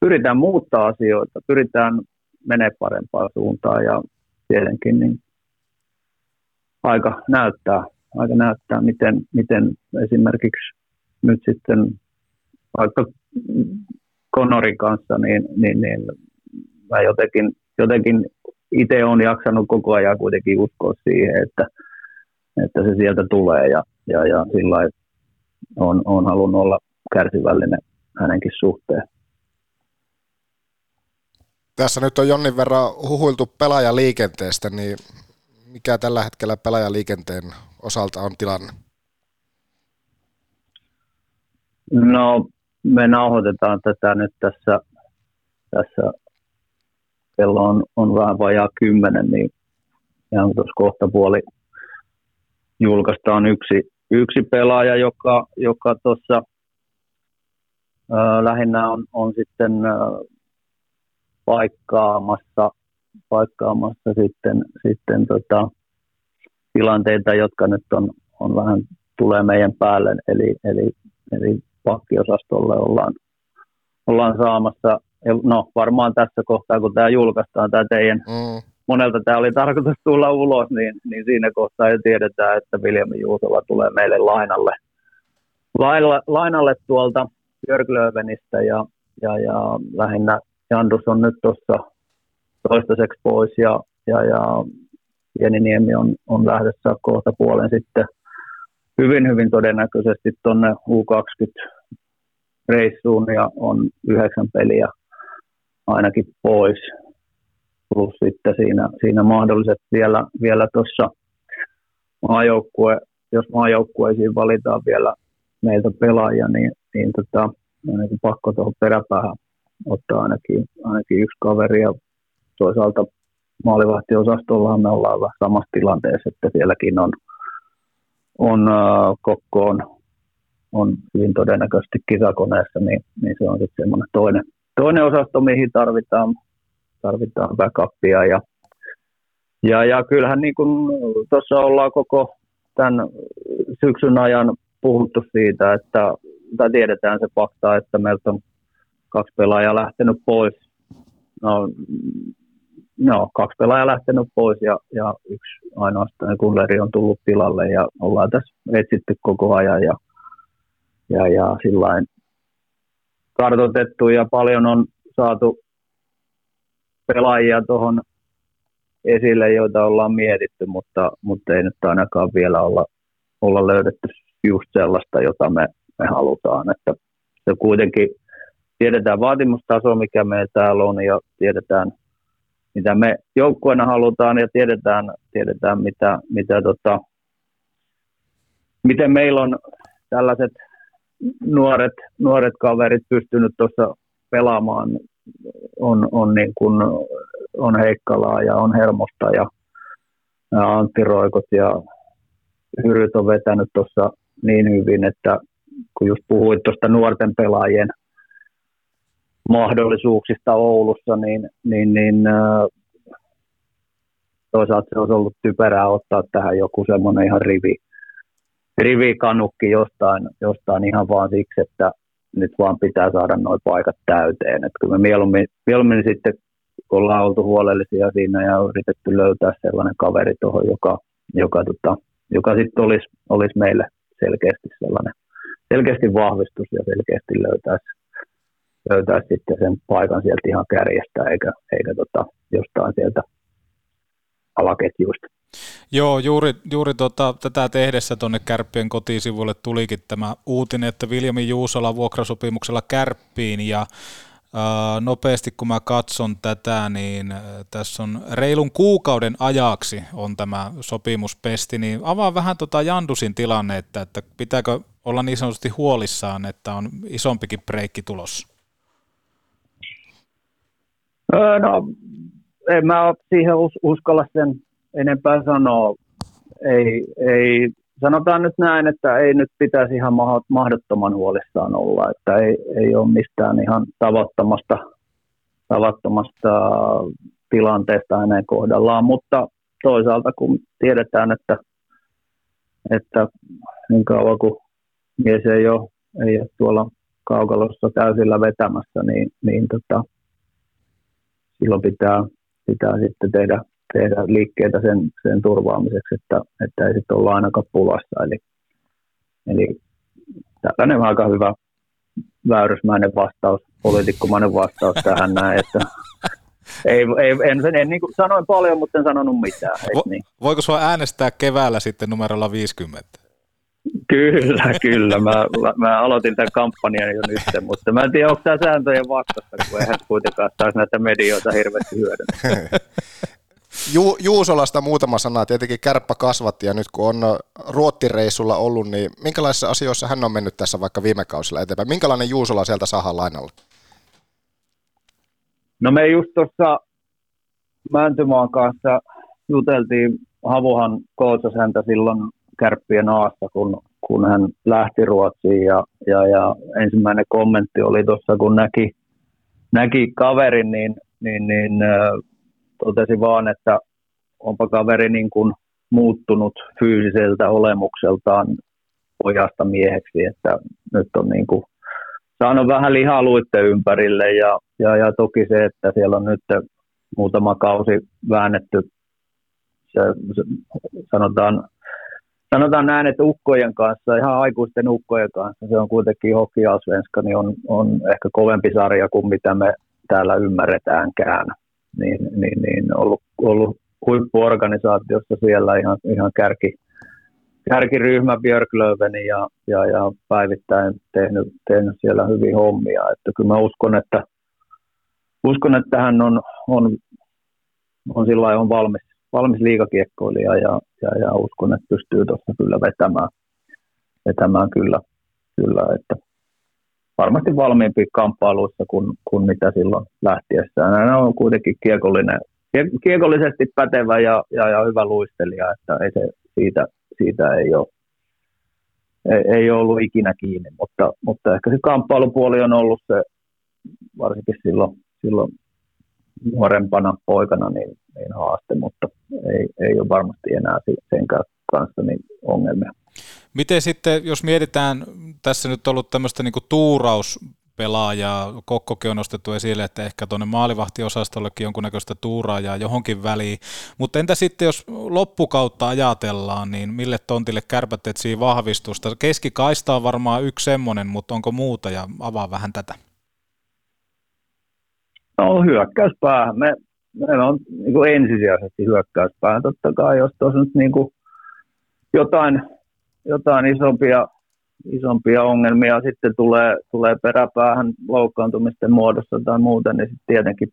pyritään muuttaa asioita, pyritään menemään parempaan suuntaan ja tietenkin niin aika näyttää miten esimerkiksi nyt sitten vaikka Conorin kanssa niin mä jotenkin itse olen jaksanut koko ajan kuitenkin uskoa siihen, että se sieltä tulee ja sillä lailla on halunnut olla kärsivällinen hänenkin suhteen. Tässä nyt on jonnin verran huhuiltu pelaajaliikenteestä, niin mikä tällä hetkellä pelaajaliikenteen osalta on tilanne? No, me nauhoitetaan tätä nyt tässä kello on vähän vajaa 10, niin ihan tuossa kohtapuoli julkaistaan yksi pelaaja, joka tuossa lähinnä on sitten paikkaamassa sitten tilanteita, jotka nyt on vähän tulee meidän päälle, eli pakkiosastolle ollaan saamassa. No varmaan tässä kohtaa, kun tämä julkaistaan, tämä teidän monelta tämä oli tarkoitus tulla ulos, niin siinä kohtaa jo tiedetään, että Viljami Juusola tulee meille lainalle tuolta Björklövenistä ja lähinnä Jandus on nyt tuossa toistaiseksi pois ja Pieniniemi on lähdössä kohta puolen sitten hyvin todennäköisesti tuonne U20-reissuun ja on 9 peliä ainakin pois. Plus sitten siinä mahdolliset vielä tuossa jos maajoukkueisiin valitaan vielä meiltä pelaajia, niin ainakin pakko tuohon peräpäähän ottaa ainakin yksi kaveri ja toisaalta maalivahtiosastollahan me ollaan vähän samassa tilanteessa, että sielläkin Kokko on hyvin todennäköisesti kisakoneessa, niin se on sitten semmoinen toinen osasto, mihin tarvitaan backupia ja kyllähän niin kuin tuossa ollaan koko tämän syksyn ajan puhuttu siitä, että tai tiedetään se fakta, että meiltä on 2 pelaajaa lähtenyt pois. No, 2 pelaajaa lähtenyt pois ja yksi ainoastaan Gunleri on tullut tilalle ja ollaan tässä etsitty koko ajan ja sillain kartoitettu ja paljon on saatu pelaajia tuohon esille, joita ollaan mietitty, mutta ei nyt ainakaan vielä olla löydetty just sellaista, jota me halutaan. Että se kuitenkin tiedetään vaatimustaso, mikä meillä täällä on ja tiedetään, mitä me joukkueena halutaan ja tiedetään miten meillä on tällaiset nuoret kaverit pystynyt tuossa pelaamaan, on niin kuin on Heikkalaa ja on Hermosta ja Antti Roikot ja Hyryt on vetänyt tuossa niin hyvin, että kun just puhuit tuosta nuorten pelaajien mahdollisuuksista Oulussa, niin toisaalta se olisi ollut typerää ottaa tähän joku semmoinen ihan rivikanukki jostain ihan vaan siksi, että nyt vaan pitää saada nuo paikat täyteen. Että kyllä me mieluummin sitten ollaan oltu huolellisia siinä ja yritetty löytää sellainen kaveri tuohon, joka sitten olisi meille selkeästi sellainen, selkeästi vahvistus ja selkeästi löytää sitten sen paikan sieltä ihan kärjestä eikä jostain sieltä alaketjuista. Joo, juuri tätä tehdessä tuonne Kärppien kotisivuille tulikin tämä uutinen, että Viljami Juusola vuokrasopimuksella Kärppiin ja nopeasti kun mä katson tätä, niin tässä on reilun kuukauden ajaksi on tämä sopimuspesti, niin avaa vähän Jandusin tilannetta, että pitääkö olla niin sanotusti huolissaan, että on isompikin breikki tulossa? No, en mä siihen uskalla sen enempää sanoa. Ei, sanotaan nyt näin, että ei nyt pitäisi ihan mahdottoman huolissaan olla, että ei ole mistään ihan tavattomasta tilanteesta hänen kohdallaan, mutta toisaalta kun tiedetään, että niin kauan kuin mies ei ole tuolla kaukalossa täysillä vetämässä, niin silloin pitää sitten tehdä liikkeitä sen turvaamiseksi, että ei sitten olla ainakaan pulassa. Eli tällainen on aika hyvä väyrysmäinen vastaus, poliitikkomainen vastaus tähän näin, että en niin kuin sanoin paljon, mutta en sanonut mitään. Niin. Voiko sua äänestää keväällä sitten numerolla 50? Kyllä. Mä aloitin tämän kampanjan jo nyt, mutta mä en tiedä, onko tämä sääntöjen vastasta, kun eihän kuitenkaan taas näitä medioita hirveästi hyödyntää. Juusolasta muutama sana. Tietenkin Kärppä kasvatti ja nyt kun on Ruottireissulla ollut, niin minkälaisissa asioissa hän on mennyt tässä vaikka viime kausilla eteenpäin? Minkälainen Juusola sieltä saadaan lainalla? No me just tuossa Mäntymaan kanssa juteltiin. Havuhan kootsasi häntä silloin Kärppien aassa, kun hän lähti Ruotsiin ja ensimmäinen kommentti oli tuossa, kun näki kaverin, niin totesi vaan, että onpa kaveri niin kuin muuttunut fyysiseltä olemukseltaan pojasta mieheksi, että nyt on niin kuin saanut vähän lihaa luitten ympärille ja toki se, että siellä on nyt muutama kausi väännetty, se sanotaan näin, että ukkojen kanssa, ihan aikuisten ukkojen kanssa, se on kuitenkin Hockeyallsvenska, niin on ehkä kovempi sarja kuin mitä me täällä ymmärretäänkään. Niin ollut huippuorganisaatiossa siellä ihan kärkiryhmä Björklöven ja päivittäin tehnyt siellä hyvin hommia, että kyllä mä uskon että hän on sillain on valmis liigakiekkoilija ja uskon, että pystyy tuossa kyllä vetämään kyllä, että varmasti valmiimpia kamppailuissa kuin mitä silloin lähtiessään. Hän on kuitenkin kiekollisesti pätevä ja hyvä luistelija, että ei se, siitä ei ole ollut ikinä kiinni, mutta ehkä se kamppailupuoli on ollut se, varsinkin silloin nuorempana poikana niin haaste, mutta ei ole varmasti enää senkään kanssa niin ongelmia. Miten sitten, jos mietitään, tässä nyt on ollut tämmöistä niinku tuurauspelaajaa, Kokkokin on nostettu esille, että ehkä tuonne maalivahtiosastollakin jonkunnäköistä tuuraajaa johonkin väliin, mutta entä sitten, jos loppukautta ajatellaan, niin mille tontille Kärpät etsii vahvistusta? Keskikaista on varmaan yksi semmoinen, mutta onko muuta ja avaa vähän tätä? No hyökkäyspäähän, meillä on niinku ensisijaisesti hyökkäyspäähän, totta kai jos tuossa nyt niinku jotain isompia ongelmia sitten tulee peräpäähän loukkaantumisten muodossa tai muuten, niin sitten tietenkin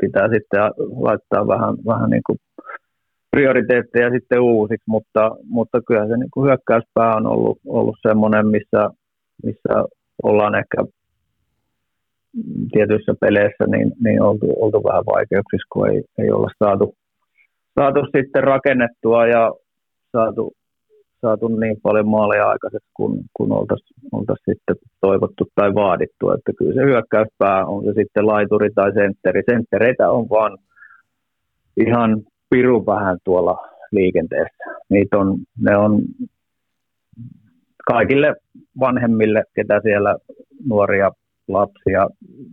pitää sitten laittaa vähän niin kuin prioriteetteja sitten uusiksi, mutta kyllä se niin kuin hyökkäyspää on ollut semmoinen, missä missä ollaan ehkä tietyissä peleissä niin oltu vähän vaikeuksissa, kun ei olla saatu sitten rakennettua ja saatu niin paljon maaleja aikaisesti, kun oltaisiin sitten toivottu tai vaadittu. Että kyllä se hyökkäyspää, on se sitten laituri tai sentteri. Senttereitä on vaan ihan pirun vähän tuolla liikenteessä. Ne on kaikille vanhemmille, ketä siellä nuoria lapsia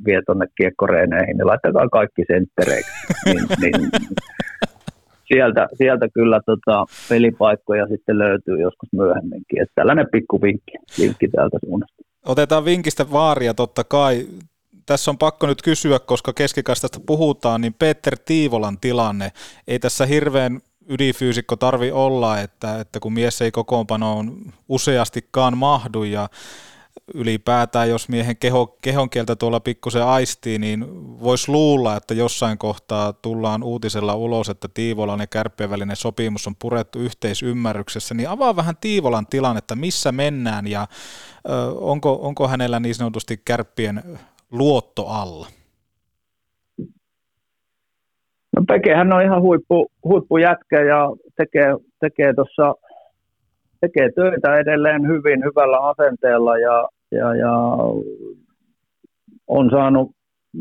vie tuonne kiekkoreeneihin, niin laittakaa kaikki senttereiksi. Sieltä kyllä pelipaikkoja sitten löytyy joskus myöhemminkin. Että tällainen pikku vinkki täältä suunnasta. Otetaan vinkistä vaaria totta kai. Tässä on pakko nyt kysyä, koska keskikaistasta puhutaan, niin Petteri Tiivolan tilanne. Ei tässä hirveän ydinfyysikko tarvi olla, että kun mies ei kokoonpanoon useastikaan mahdu ja ylipäätään, jos miehen kehon kieltä tuolla pikkusen aistii, niin voisi luulla, että jossain kohtaa tullaan uutisella ulos, että Tiivolan ja Kärppien välinen sopimus on purettu yhteisymmärryksessä, niin avaa vähän Tiivolan tilannetta, missä mennään ja onko hänellä niin sanotusti Kärppien luotto alla? No Pekehän on ihan huippujätkä ja tekee töitä edelleen hyvin, hyvällä asenteella ja on saanut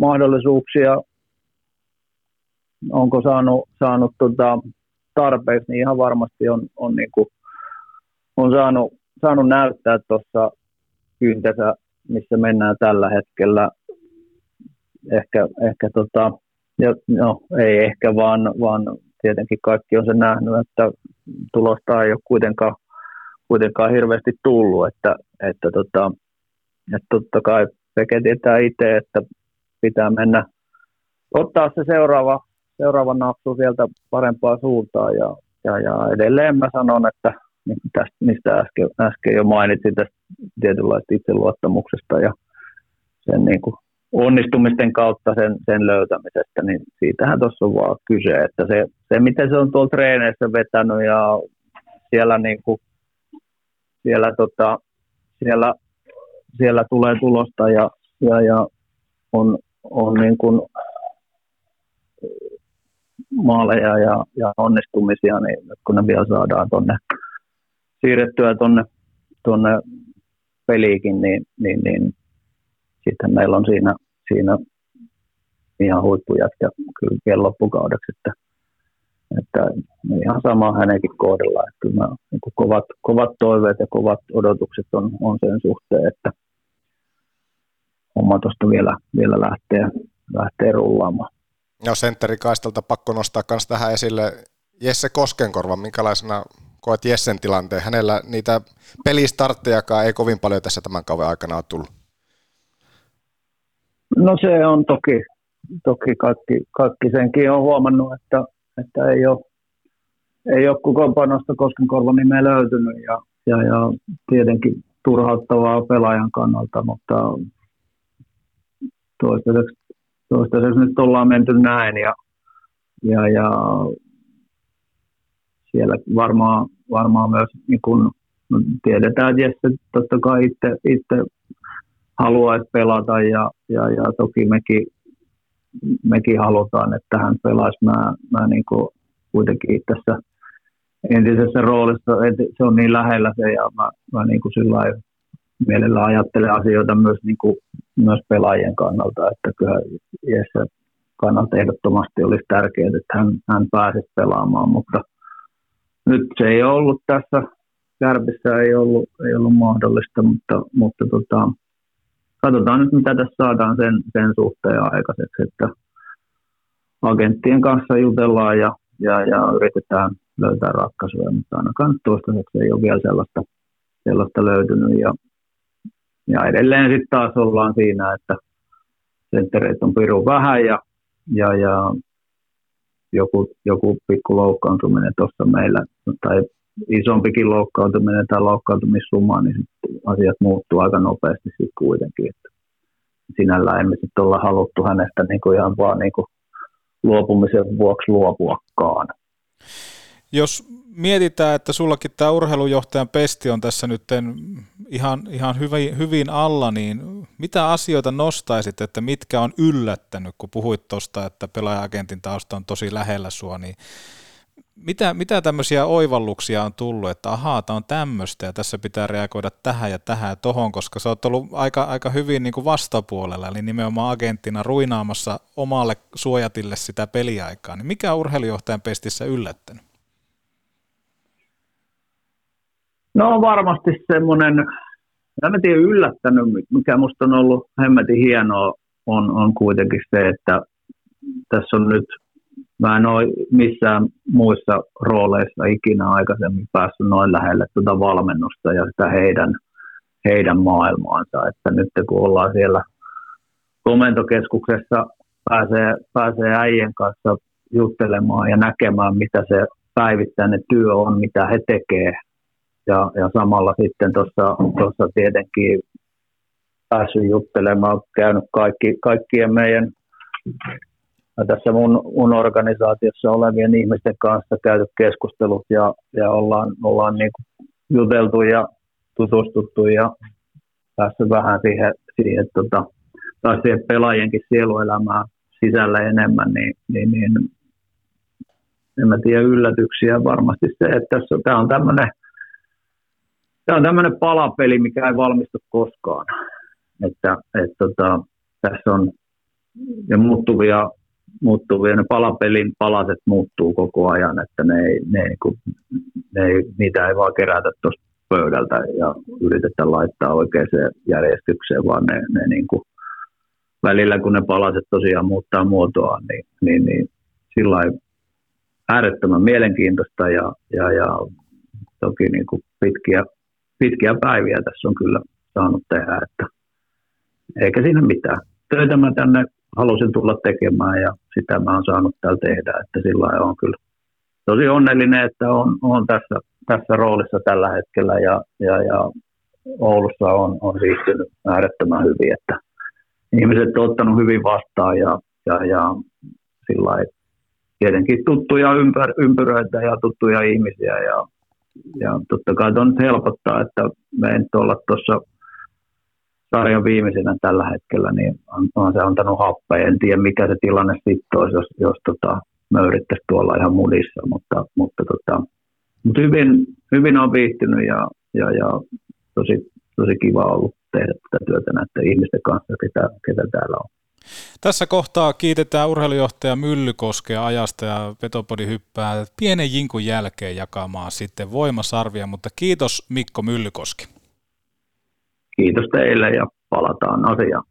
mahdollisuuksia, onko saanut tarpeeksi, niin ihan varmasti on, niin kuin, on saanut näyttää tuossa kyntänsä, missä mennään tällä hetkellä. Ei ehkä vaan tietenkin kaikki on sen nähnyt, että tulosta ei ole kuitenkaan hirveästi tullut, että totta kai Peke tietää itse, että pitää mennä ottaa se seuraava napsu sieltä parempaa suuntaan ja edelleen mä sanon, että mistä äsken jo mainitsin tästä tietynlaista itseluottamuksesta ja sen niin kuin onnistumisten kautta sen löytämisestä, niin siitähän tuossa on vaan kyse, että se miten se on tuolla treeneissä vetänyt ja siellä niin kuin siellä tulee tulosta ja on niin kuin maaleja ja onnistumisia, niin kun ne vielä saadaan tonne siirrettyä tonne peliikin, niin sitten meillä on siinä ihan huippujätkä kyllä vielä loppukaudeksi, että ihan sama hänenkin kohdalla, että kyllä mä, niin kuin kovat toiveet ja kovat odotukset on sen suhteen, että homma tuosta vielä lähtee rullaamaan. No sentteri kaistalta pakko nostaa myös tähän esille Jesse Koskenkorva. Minkälaisena koet Jessen tilanteen? Hänellä niitä pelistarttejakaan ei kovin paljon tässä tämän kauden aikana ole tullut. No se on toki kaikki senkin on huomannut, että ei ole kokoonpanosta Koskenkorvan nimeä löytynyt ja tietenkin turhauttavaa pelaajan kannalta, mutta toistaiseksi nyt ollaan menty näin ja siellä varmaan myös niin kun tiedetään, että Jesse totta kai itse haluaisi pelata ja toki mekin halutaan, että hän pelaisi. Mä niin kuin kuitenkin tässä entisessä roolissa, se on niin lähellä se, ja mä niin kuin sillain mielellä ajattelen asioita myös pelaajien kannalta, että kyllä Jesse kannalta ehdottomasti olisi tärkeää, että hän pääsisi pelaamaan, mutta nyt se ei ollut tässä Kärpissä, ei ollut mahdollista, mutta katsotaan nyt, mitä tässä saadaan sen suhteen aikaiseksi, että agenttien kanssa jutellaan ja yritetään löytää ratkaisuja, mutta ainakaan toistaiseksi ei ole vielä sellaista löytynyt. Ja edelleen sitten taas ollaan siinä, että senttereitä on pirun vähän ja joku pikku loukkaantuminen tuossa meillä, tai isompikin loukkaantuminen tai loukkaantumissuma, niin asiat muuttuu aika nopeasti sitten kuitenkin. Että sinällään emme sitten olla haluttu hänestä niin kuin ihan vaan niin kuin luopumisen vuoksi luopuakaan. Jos mietitään, että sullakin tämä urheilujohtajan pesti on tässä nyt ihan hyvin alla, niin mitä asioita nostaisit, että mitkä on yllättänyt, kun puhuit tuosta, että pelaaja-agentin tausta on tosi lähellä sua, niin mitä tämmöisiä oivalluksia on tullut, että ahaa, tämä on tämmöistä ja tässä pitää reagoida tähän ja tohon, koska sä oot ollut aika hyvin niin kuin vastapuolella, eli nimenomaan agenttina ruinaamassa omalle suojatille sitä peliaikaa, niin mikä on urheilujohtajan pestissä yllättänyt? No varmasti semmoinen, en tiedä yllättänyt, mikä musta on ollut hemmetin hienoa, on kuitenkin se, että tässä on nyt, mä en ole missään muissa rooleissa ikinä aikaisemmin päässyt noin lähelle tuota valmennusta ja sitä heidän maailmaansa, että nyt kun ollaan siellä komentokeskuksessa, pääsee äijien kanssa juttelemaan ja näkemään, mitä se päivittäinen työ on, mitä he tekee. Ja samalla sitten tuossa tietenkin päässyt juttelemaan, käynyt kaikkien meidän tässä mun organisaatiossa olevien ihmisten kanssa käyty keskustelut ja ollaan niin kuin juteltu ja tutustuttu ja päässyt vähän siihen pelaajienkin sieluelämään sisällä enemmän, niin en mä tiedä yllätyksiä varmasti se, että tämä on tämmöinen palapeli, mikä ei valmistu koskaan. Että tässä on ja muuttuvia ne palapelin palaset muuttuu koko ajan, että niitä ei vaan kerätä tuosta pöydältä ja yritetä laittaa oikeaan järjestykseen, vaan ne niin kuin välillä kun ne palaset tosiaan muuttaa muotoaan, niin sillä lailla äärettömän mielenkiintoista ja toki niin kuin pitkiä päiviä tässä on kyllä saanut tehdä, että eikä siinä mitään. Töitä mä tänne halusin tulla tekemään ja sitä mä oon saanut täällä tehdä, että sillä lailla on kyllä tosi onnellinen, että on tässä roolissa tällä hetkellä ja Oulussa on viihtynyt äärettömän hyvin, että ihmiset on ottanut hyvin vastaan ja sillä lailla tietenkin tuttuja ympyröitä ja tuttuja ihmisiä ja totta kai tuo nyt helpottaa, että me ei nyt olla tuossa sarjan viimeisenä tällä hetkellä, niin on se antanut happea. En tiedä, mikä se tilanne sitten olisi, jos me yrittäisiin tuolla ihan mudissa, mutta hyvin on viihtynyt ja tosi kiva ollut tehdä tätä työtä näiden ihmisten kanssa, ketä täällä on. Tässä kohtaa kiitetään urheilujohtaja Myllykoskea ajasta ja Petopodi hyppää pienen jinkun jälkeen jakamaan sitten voimasarvia, mutta kiitos Mikko Myllykoski. Kiitos teille ja palataan asiaan.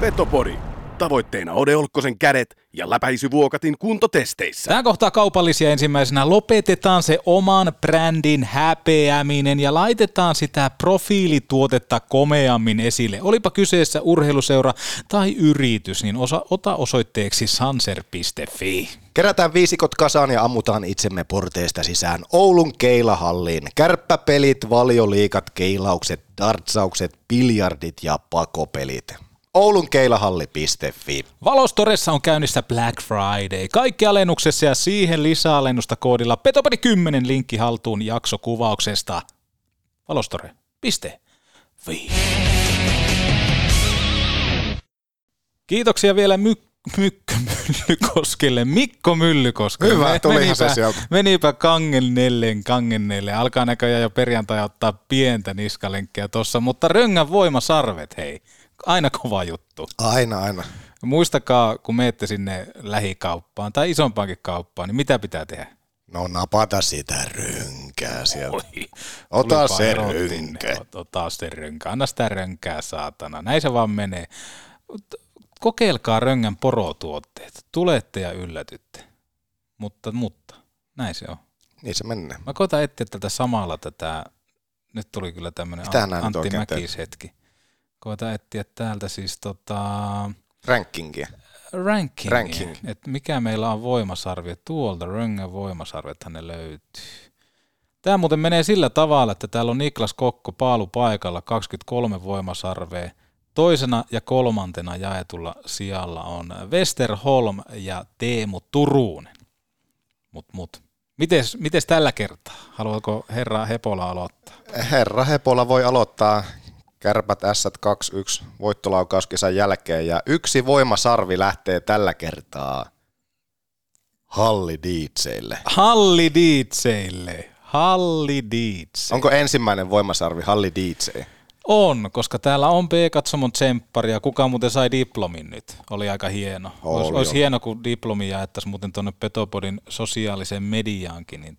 Petopodi. Tavoitteena Ode Olkkosen kädet ja läpäisyvuokatin kuntotesteissä. Tähän kohtaa kaupallisia ensimmäisenä lopetetaan se oman brändin häpeäminen ja laitetaan sitä profiilituotetta komeammin esille. Olipa kyseessä urheiluseura tai yritys, niin ota osoitteeksi sanser.fi. Kerätään viisikot kasaan ja ammutaan itsemme porteesta sisään Oulun keilahalliin. Kärppäpelit, valioliikat, keilaukset, dartsaukset, biljardit ja pakopelit. Oulunkeilahalli.fi. Valostoressa on käynnissä Black Friday. Kaikki alennuksessa ja siihen lisäalennusta koodilla Petopodi 10 linkki haltuun jaksokuvauksesta. Valostore.fi. Kiitoksia vielä Mikko Myllykoskelle. Hyvä, tulihan se sieltä. Menipä kangen nellen. Alkaa näköjään jo perjantai ottaa pientä niskalenkkiä tossa, mutta Röngän voimasarvet, hei. Aina kova juttu. Aina. Muistakaa, kun menette sinne lähikauppaan tai isompaankin kauppaan, niin mitä pitää tehdä? No napata sitä rönkää sieltä. Ota se rönkä. Ota se rönkä. Anna sitä rönkää, saatana. Näin se vaan menee. Kokeilkaa Röngän porotuotteet. Tulette ja yllätytte. Mutta. Näin se on. Niin se menee. Mä koitan etsiä tätä samalla tätä. Nyt tuli kyllä tämmöinen Antti Mäkis hetki. Koita etsiä täältä siis rankingia. Että mikä meillä on voimasarvi. Tuolta Röngän voimasarvethan ne löytyy. Tämä muuten menee sillä tavalla, että täällä on Niklas Kokko paalupaikalla 23 voimasarvea. Toisena ja kolmantena jaetulla sijalla on Westerholm ja Teemu Turunen. Mut. Mites tällä kertaa? Haluatko herra Hepola aloittaa? Herra Hepola voi aloittaa Kärpät Ässät 2-1 voittolaukauskisan jälkeen, ja yksi voimasarvi lähtee tällä kertaa Halli DJ:lle. Onko ensimmäinen voimasarvi Halli DJ? On, koska täällä on B-katsomon tsemppari, ja kuka muuten sai diplomin nyt? Oli aika hieno. Olisi hieno, kun diplomi jaettaisiin muuten tuonne Petopodin sosiaaliseen mediaankin, niin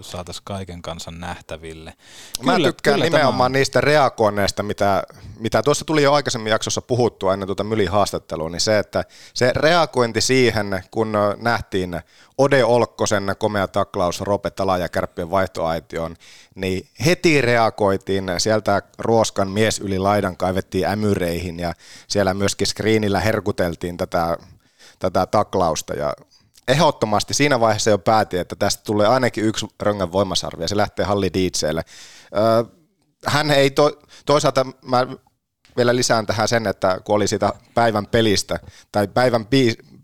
saataisiin kaiken kansan nähtäville. Mä tykkään nimenomaan niistä reagoinneista, mitä tuossa tuli jo aikaisemmin jaksossa puhuttua ennen tuota Myli-haastattelua, niin se, että se reagointi siihen, kun nähtiin Ode Olkkosen komea taklaus Roope Talaja Kärppien vaihtoaitioon, niin heti reagoitiin sieltä Ruoskan mies yli laidan, kaivettiin ämyreihin, ja siellä myöskin screenillä herkuteltiin tätä taklausta, ja ehdottomasti siinä vaiheessa jo päätin, että tästä tulee ainakin yksi Röngän voimasarvi, ja se lähtee Halli DJ:lle. Hän ei toisaalta... Mä vielä lisään tähän sen, että kun oli siitä päivän pelistä tai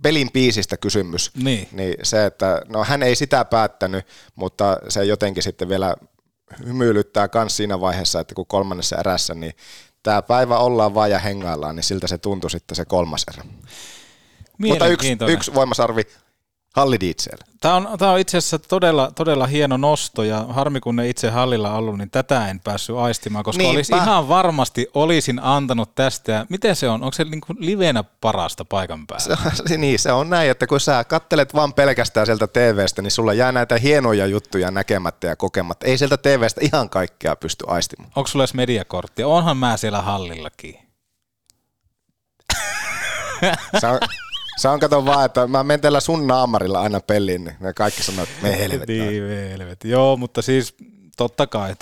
pelin biisistä kysymys, niin se, että no hän ei sitä päättänyt, mutta se jotenkin sitten vielä hymyilyttää myös siinä vaiheessa, että kun kolmannessa erässä, niin tämä päivä ollaan vaan ja hengaillaan, niin siltä se tuntui sitten se kolmas erä. Mutta yksi voimasarvi Halli DJ:lle. Tämä on itse asiassa todella, todella hieno nosto, ja harmi kun ne itse Hallilla ollut, niin tätä en päässyt aistimaan, koska olisi ihan varmasti olisin antanut tästä. Miten se on? Onko se niin kuin livenä parasta paikan päällä? Se on näin, että kun sä kattelet vaan pelkästään sieltä TVstä, niin sulla jää näitä hienoja juttuja näkemättä ja kokematta. Ei sieltä TVstä ihan kaikkea pysty aistimaan. Onko sulla edes mediakorttia? Onhan mä siellä Hallillakin. Sä on kato vaan, että mä menen tällä sun naamarilla aina peliin, niin kaikki sanoo, että me helvettiin. Niin, me helvettiin. Joo, mutta siis totta kai,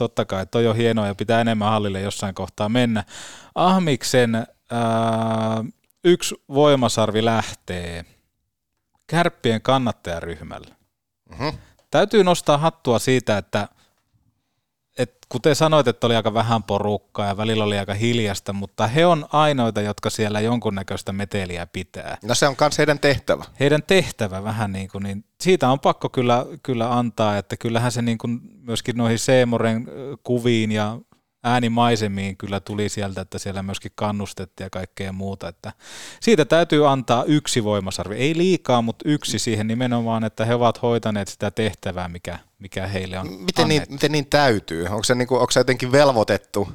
toi on hienoa ja pitää enemmän Hallille jossain kohtaa mennä. Ahmiksen yksi voimasarvi lähtee Kärppien kannattajaryhmälle. Mm-hmm. Täytyy nostaa hattua siitä, että kuten sanoit, että oli aika vähän porukkaa ja välillä oli aika hiljasta, mutta he on ainoita, jotka siellä jonkunnäköistä meteliä pitää. No se on myös heidän tehtävä. Heidän tehtävä vähän niin kuin, niin siitä on pakko kyllä antaa, että kyllähän se niin kuin myöskin noihin Seemoren kuviin ja äänimaisemiin kyllä tuli sieltä, että siellä myöskin kannustettiin ja kaikkea muuta. Että siitä täytyy antaa yksi voimasarvi, ei liikaa, mutta yksi siihen nimenomaan, että he ovat hoitaneet sitä tehtävää, mikä heille on annettu. Miten niin täytyy? Onko se jotenkin velvoitettu?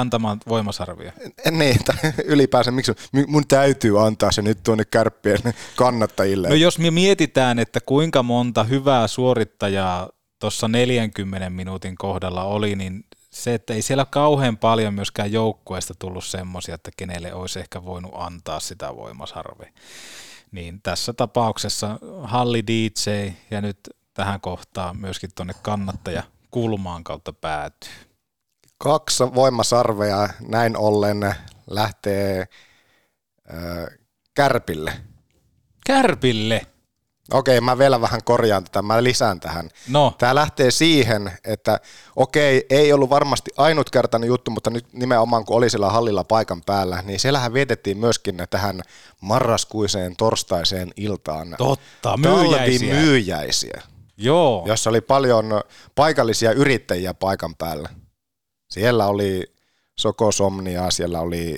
Antamaan voimasarvia. Niin, ylipäänsä miksi mun täytyy antaa se nyt tuonne Kärppien kannattajille? No jos me mietitään, että kuinka monta hyvää suorittajaa tuossa 40 minuutin kohdalla oli, niin se, että ei siellä kauhean paljon myöskään joukkueesta tullut semmoisia, että kenelle olisi ehkä voinut antaa sitä voimasarvea. Niin tässä tapauksessa Halli DJ ja nyt tähän kohtaan myöskin tuonne kannattajakulmaan kautta päätyy. Kaksi voimasarvea näin ollen lähtee Kärpille. Kärpille? Okei, mä vielä vähän korjaan tätä, mä lisään tähän. No. Tämä lähtee siihen, että okei, ei ollut varmasti ainutkertainen juttu, mutta nyt nimenomaan kun oli siellä Hallilla paikan päällä, niin siellähän vietettiin myöskin tähän marraskuiseen torstaiseen iltaan. Totta, myyjäisiä. Joo. Jossa oli paljon paikallisia yrittäjiä paikan päällä. Siellä oli Sokosomnia, siellä oli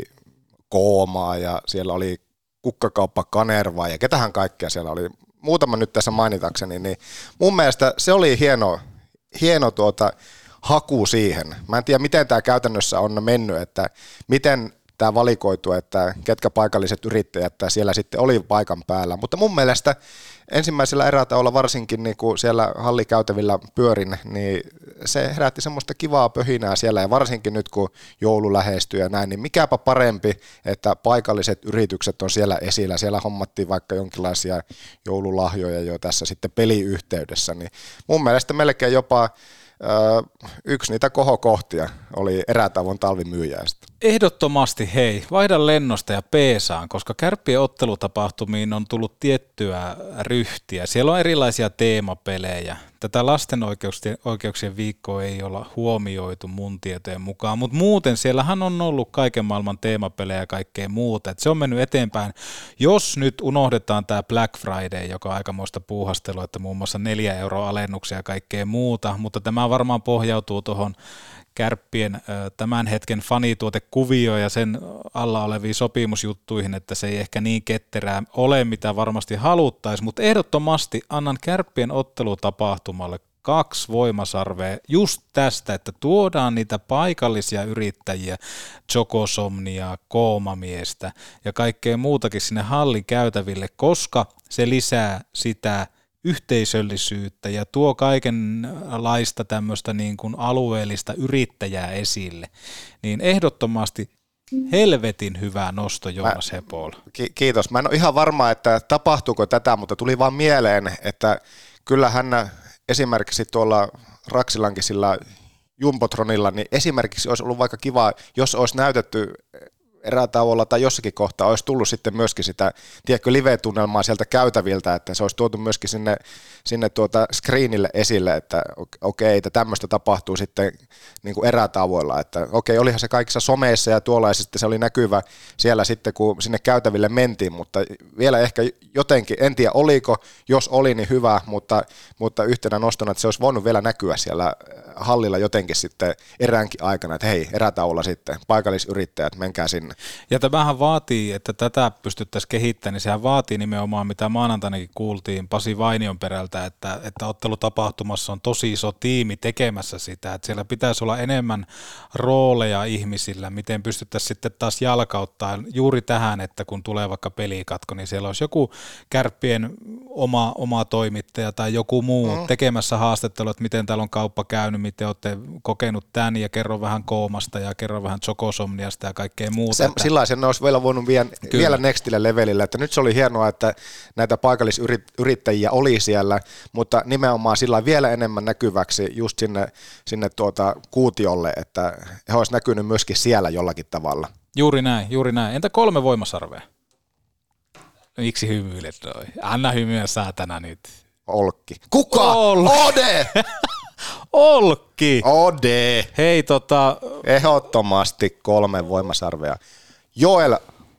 Koomaa ja siellä oli Kukkakauppa Kanervaa ja ketähän kaikkea siellä oli. Muutama nyt tässä mainitakseni, niin mun mielestä se oli hieno haku siihen. Mä en tiedä, miten tämä käytännössä on mennyt, että miten tämä valikoitu, että ketkä paikalliset yrittäjät siellä sitten oli paikan päällä. Mutta mun mielestä ensimmäisellä erätaolla varsinkin, niin kun siellä hallikäytävillä pyörin, niin se herätti semmoista kivaa pöhinää siellä, ja varsinkin nyt kun joulu lähestyy ja näin, niin mikäpä parempi, että paikalliset yritykset on siellä esillä. Siellä hommattiin vaikka jonkinlaisia joululahjoja jo tässä sitten peliyhteydessä, niin mun mielestä melkein jopa yksi niitä kohokohtia oli erätavon talvimyyjäistä. Ehdottomasti hei, vaihda lennosta ja peesaan, koska Kärppien ottelutapahtumiin on tullut tiettyä ryhtiä. Siellä on erilaisia teemapelejä. tätä lasten oikeuksien viikkoa ei olla huomioitu mun tietojen mukaan, mutta muuten siellähän on ollut kaiken maailman teemapelejä ja kaikkea muuta, että se on mennyt eteenpäin. Jos nyt unohdetaan tämä Black Friday, joka on aikamoista puuhastelua, että muun muassa 4 € alennuksia ja kaikkea muuta, mutta tämä varmaan pohjautuu tuohon Kärppien tämän hetken fanituotekuvioon ja sen alla oleviin sopimusjuttuihin, että se ei ehkä niin ketterää ole, mitä varmasti haluttaisiin, mutta ehdottomasti annan Kärppien ottelutapahtumalle 2 voimasarvea just tästä, että tuodaan niitä paikallisia yrittäjiä, Chocosomnia, Koomamiestä ja kaikkea muutakin sinne hallin käytäville, koska se lisää sitä yhteisöllisyyttä ja tuo kaikenlaista tämmöistä niin kuin alueellista yrittäjää esille, niin ehdottomasti helvetin hyvä nosto, Joonas Hepola. Kiitos. Mä en ole ihan varma, että tapahtuuko tätä, mutta tuli vaan mieleen, että kyllähän esimerkiksi tuolla Raksilankin sillä Jumbotronilla, niin esimerkiksi olisi ollut vaikka kiva, jos olisi näytetty erätauolla tai jossakin kohtaa olisi tullut sitten myöskin sitä, tiedätkö, live-tunnelmaa sieltä käytäviltä, että se olisi tuotu myöskin sinne screenille esille, että okei, että tämmöistä tapahtuu sitten niin kuin erätauolla, että okei, olihan se kaikissa someissa ja tuolla, ja sitten se oli näkyvä siellä sitten, kun sinne käytäville mentiin, mutta vielä ehkä jotenkin, en tiedä oliko, jos oli, niin hyvä, mutta yhtenä nostona, että se olisi voinut vielä näkyä siellä hallilla jotenkin sitten eräänkin aikana, että hei, erätauolla sitten, paikallisyrittäjät, menkää sinne. Ja tämähän vaatii, että tätä pystyttäisiin kehittämään, niin sehän vaatii nimenomaan, mitä maanantainakin kuultiin Pasi Vainion perältä, että ottelutapahtumassa on tosi iso tiimi tekemässä sitä, että siellä pitäisi olla enemmän rooleja ihmisillä, miten pystyttäisiin sitten taas jalkauttaa juuri tähän, että kun tulee vaikka pelikatko, niin siellä olisi joku Kärppien oma toimittaja tai joku muu tekemässä haastattelua, että miten täällä on kauppa käynyt, miten olette kokenut tämän ja kerron vähän Koomasta ja kerron vähän Chocosomniasta ja kaikkea muuta. Sillain sen olisi vielä voinut vielä nextille levelillä, että nyt se oli hienoa, että näitä paikallisyrittäjiä oli siellä, mutta nimenomaan sillä vielä enemmän näkyväksi just sinne kuutiolle, että he olisi näkynyt myöskin siellä jollakin tavalla. Juuri näin. Entä 3 voimasarvea? Miksi hymyilet noin? Anna hymyä saatana nyt. Olkki. Kuka? Ode! Olkki! Ode! Hei ehdottomasti 3 voimasarvea. Joel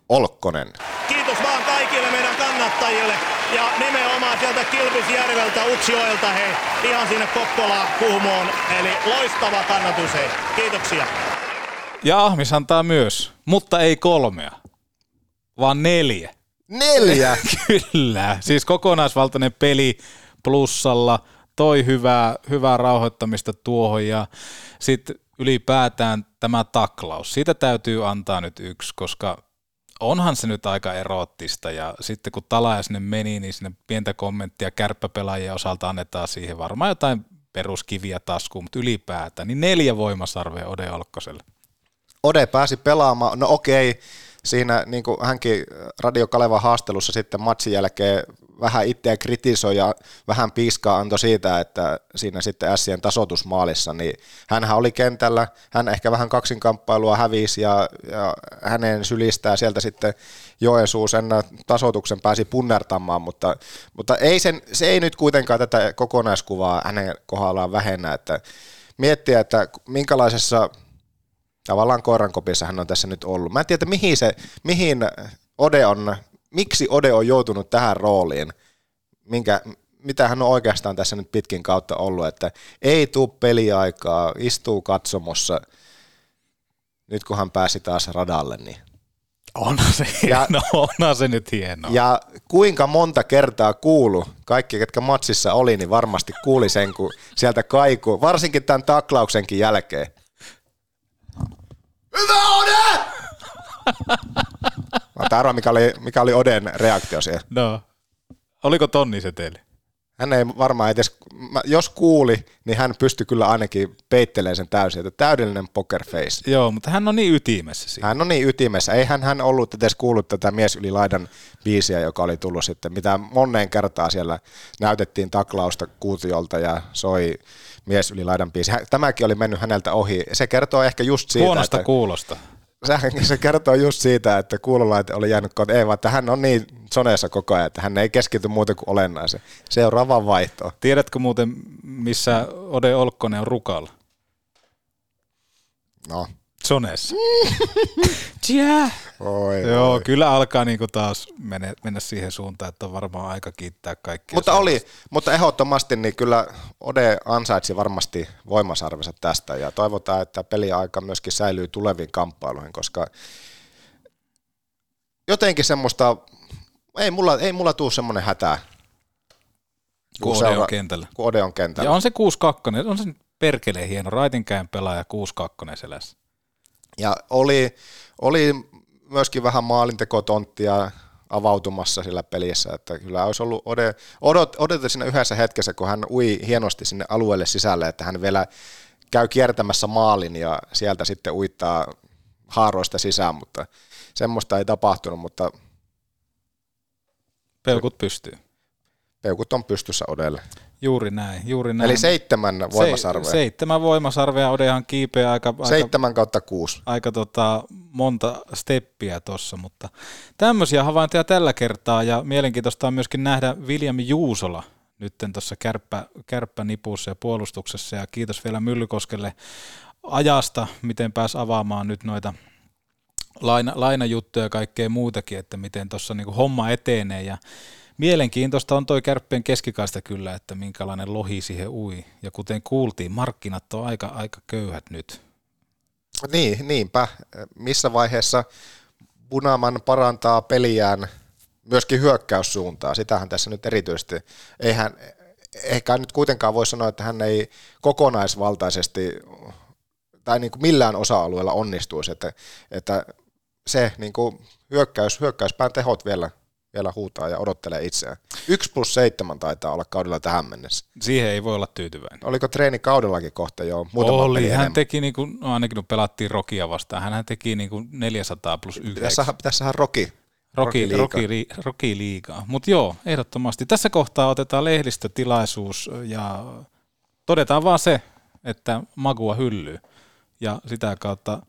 Olkkonen. Kiitos vaan kaikille meidän kannattajille ja nimenomaan sieltä Kilpisjärveltä, Utsjoelta, hei, ihan sinne Kokkolaan, Kuhmoon. Eli loistava kannatus, hei. Kiitoksia. Ja Ahmis antaa myös, mutta ei 3, vaan 4. 4? Kyllä, siis kokonaisvaltainen peli plussalla. Toi hyvää rauhoittamista tuohon ja sitten ylipäätään tämä taklaus. Siitä täytyy antaa nyt 1, koska onhan se nyt aika eroottista ja sitten kun Talaja sinne meni, niin sinne pientä kommenttia kärppäpelaajien osalta annetaan siihen varmaan jotain peruskiviä taskuun, mutta ylipäätään. Niin 4 voimasarvea Ode Olkkoselle. Ode pääsi pelaamaan, no okei, siinä niin kuin hänkin Radio Kalevan haastelussa sitten matsin jälkeen vähän itseä kritisoi ja vähän piiskaa antoi siitä, että siinä sitten Ässien tasoitusmaalissa, niin hänhän oli kentällä, hän ehkä vähän kaksinkamppailua hävisi ja hänen sylistää sieltä sitten Joensuu sen tasoituksen pääsi punnertamaan, mutta se ei nyt kuitenkaan tätä kokonaiskuvaa hänen kohdallaan vähennä, että miettiä, että minkälaisessa tavallaan koirankopissa hän on tässä nyt ollut. Mä en tiedä, miksi Ode on joutunut tähän rooliin, mitä hän on oikeastaan tässä nyt pitkin kautta ollut, että ei tule peliaikaa, istuu katsomossa, nyt kun hän pääsi taas radalle, niin onhan se nyt hienoa. Ja kuinka monta kertaa kuulu, kaikki ketkä matsissa oli, niin varmasti kuuli sen, kun sieltä kaikuu, varsinkin tämän taklauksenkin jälkeen. Hyvä Ode! Mä arvaa, mikä oli Oden reaktio siihen. No, oliko tonniseteli? Hän ei varmaan edes, jos kuuli, niin hän pystyi kyllä ainakin peittelemään sen täysin, että täydellinen pokerface. Joo, mutta hän on niin ytimessä siinä. Eihän hän ollut edes kuullut tätä Mies yli laidan biisiä, joka oli tullut sitten, mitä moneen kertaan siellä näytettiin taklausta kuutiolta ja soi Mies yli laidan biisi. Tämäkin oli mennyt häneltä ohi. Se kertoo ehkä just siitä, huonosta kuulosta. se kertoo just siitä, että kuulolaite oli jäänyt kotiin, ei vaan, että hän on niin soneessa koko ajan, että hän ei keskity muuten kuin olennaiseen. Seuraava vaihto. Tiedätkö muuten, missä Ode Olkkonen on rukalla? No. Soneessa. Yeah. Oi, joo, oi. Kyllä alkaa niinku taas mennä siihen suuntaan, että on varmaan aika kiittää kaikkia. Mutta sellaista. Mutta ehdottomasti niin kyllä Ode ansaitsi varmasti voimasarvensa tästä ja toivotaan, että peliaika myöskin säilyy tuleviin kamppailuihin, koska jotenkin semmoista, ei mulla tuu semmoinen hätä, kun Ode on kentällä. Ja on se 6-2, on se perkeleen hieno, raitinkäin pelaaja 6-2 selässä. Ja oli myöskin vähän maalintekotonttia avautumassa sillä pelissä, että kyllä olisi ollut odotettu siinä yhdessä hetkessä, kun hän ui hienosti sinne alueelle sisälle, että hän vielä käy kiertämässä maalin ja sieltä sitten uittaa haaroista sisään, mutta semmoista ei tapahtunut, mutta peukut pystyy. Peukut on pystyssä Odelle. Juuri näin. Eli 7 voimasarvea. 7 voimasarvea, Odehan kiipeä aika 7/6. Aika monta steppiä tuossa, mutta tämmöisiä havaintoja tällä kertaa, ja mielenkiintoista on myöskin nähdä Viljami Juusola nytten tuossa kärppänipussa ja puolustuksessa, ja kiitos vielä Myllykoskelle ajasta, miten pääsi avaamaan nyt noita lainajuttuja ja kaikkea muutakin, että miten tuossa niinku homma etenee, ja mielenkiintoista on toi Kärppien keskikaista kyllä, että minkälainen lohi siihen ui. Ja kuten kuultiin, markkinat on aika köyhät nyt. Niinpä. Missä vaiheessa Bunnaman parantaa peliään myöskin hyökkäyssuuntaa? Sitähän tässä nyt erityisesti. Eikä nyt kuitenkaan voi sanoa, että hän ei kokonaisvaltaisesti tai niin kuin millään osa-alueella onnistuisi. Että se niin kuin hyökkäyspään tehot vielä huutaa ja odottelee itseään. 1+7 taitaa olla kaudella tähän mennessä. Siihen ei voi olla tyytyväinen. Oliko treeni kaudellakin kohta jo? Oli, hän teki, niin kuin, ainakin kun pelattiin Rokia vastaan, hän teki niin kuin 400+1. Tässähän Roki liigaa. Mutta joo, ehdottomasti. Tässä kohtaa otetaan lehdistötilaisuus ja todetaan vaan se, että magua hyllyy. Ja sitä kautta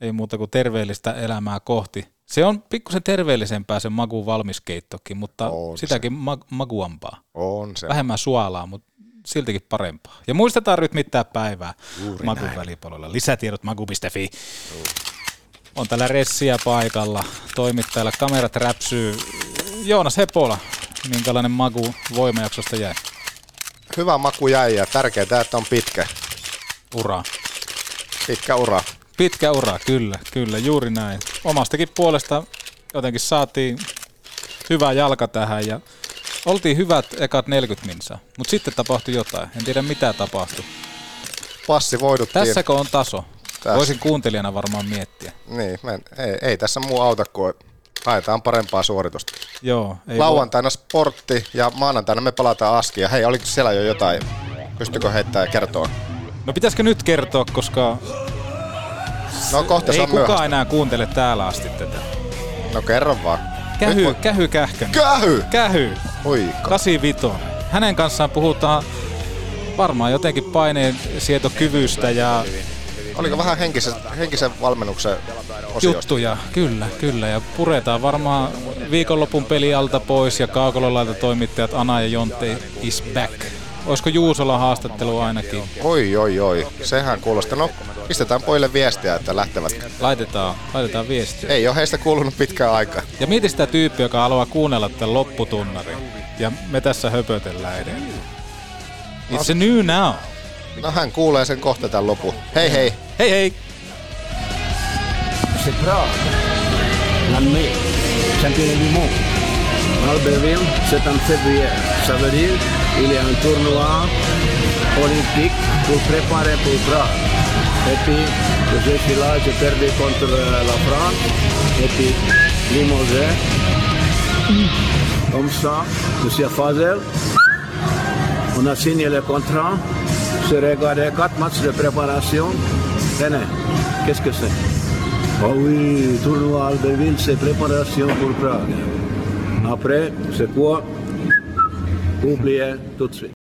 ei muuta kuin terveellistä elämää kohti. Se on pikkusen terveellisempää se makuun valmiskeittokin, mutta on sitäkin makuampaa. On se. Vähemmän suolaa, mutta siltikin parempaa. Ja muistetaan rytmittää päivää makun välipaloilla. Lisätiedot maku.fi. On täällä ressiä paikalla. Toimittajalla kamerat räpsyy. Joonas Hepola, minkälainen maku voimajaksosta jäi? Hyvä maku jäi ja tärkeää, että on pitkä. Ura. Pitkä ura, kyllä, juuri näin. Omastakin puolesta jotenkin saatiin hyvä jalka tähän ja oltiin hyvät ekat 40 minsaa, mutta sitten tapahtui jotain. En tiedä mitä tapahtui. Passivoiduttiin. Tässäkö on taso? Tässä. Voisin kuuntelijana varmaan miettiä. Niin, ei tässä muu auta kuin haetaan parempaa suoritusta. Joo. Lauantaina sportti ja maanantaina me palataan askiin. Hei, oliko siellä jo jotain? Pystykö heittää ja kertoa? No pitäisikö nyt kertoa, koska... No, kohta ei kukaan myöhästä enää kuuntele täällä asti tätä. No kerro vaan. Kähy Kähkönen. Kähy! Oika. 85. Hänen kanssaan puhutaan varmaan jotenkin paineen sietokyvystä ja... Oliko vähän henkisen valmennuksen osioista? Juttuja, kyllä. Ja puretaan varmaan viikonlopun peli alta pois ja Kaakololalta toimittajat Ana ja Jonte is back. Olisiko Juusolan haastattelu ainakin? Oi, sehän kuulostaa. No, pistetään poille viestiä, että lähtevät. Laitetaan viestiä. Ei ole heistä kuulunut pitkään aikaa. Ja mieti sitä tyyppiä, joka haluaa kuunnella tämän lopputunnarin. Ja me tässä höpötellään edelleen. It's a new now. No hän kuulee sen kohta tämän lopun. Hei! Se bra. La mer. Champion du monde. Albertville, 7 février. Ça veut dire... Il y a un tournoi olympique pour préparer pour Prague. Et puis, je suis là, j'ai perdu contre la France. Et puis, Limoges. Comme ça, je suis à Fazel. On a signé le contrat. J'ai regardé 4 matchs de préparation. Tenez, qu'est-ce que c'est? Oh oui, tournoi Albertville, c'est préparation pour Prague. Après, c'est quoi? Oubliez tout de suite.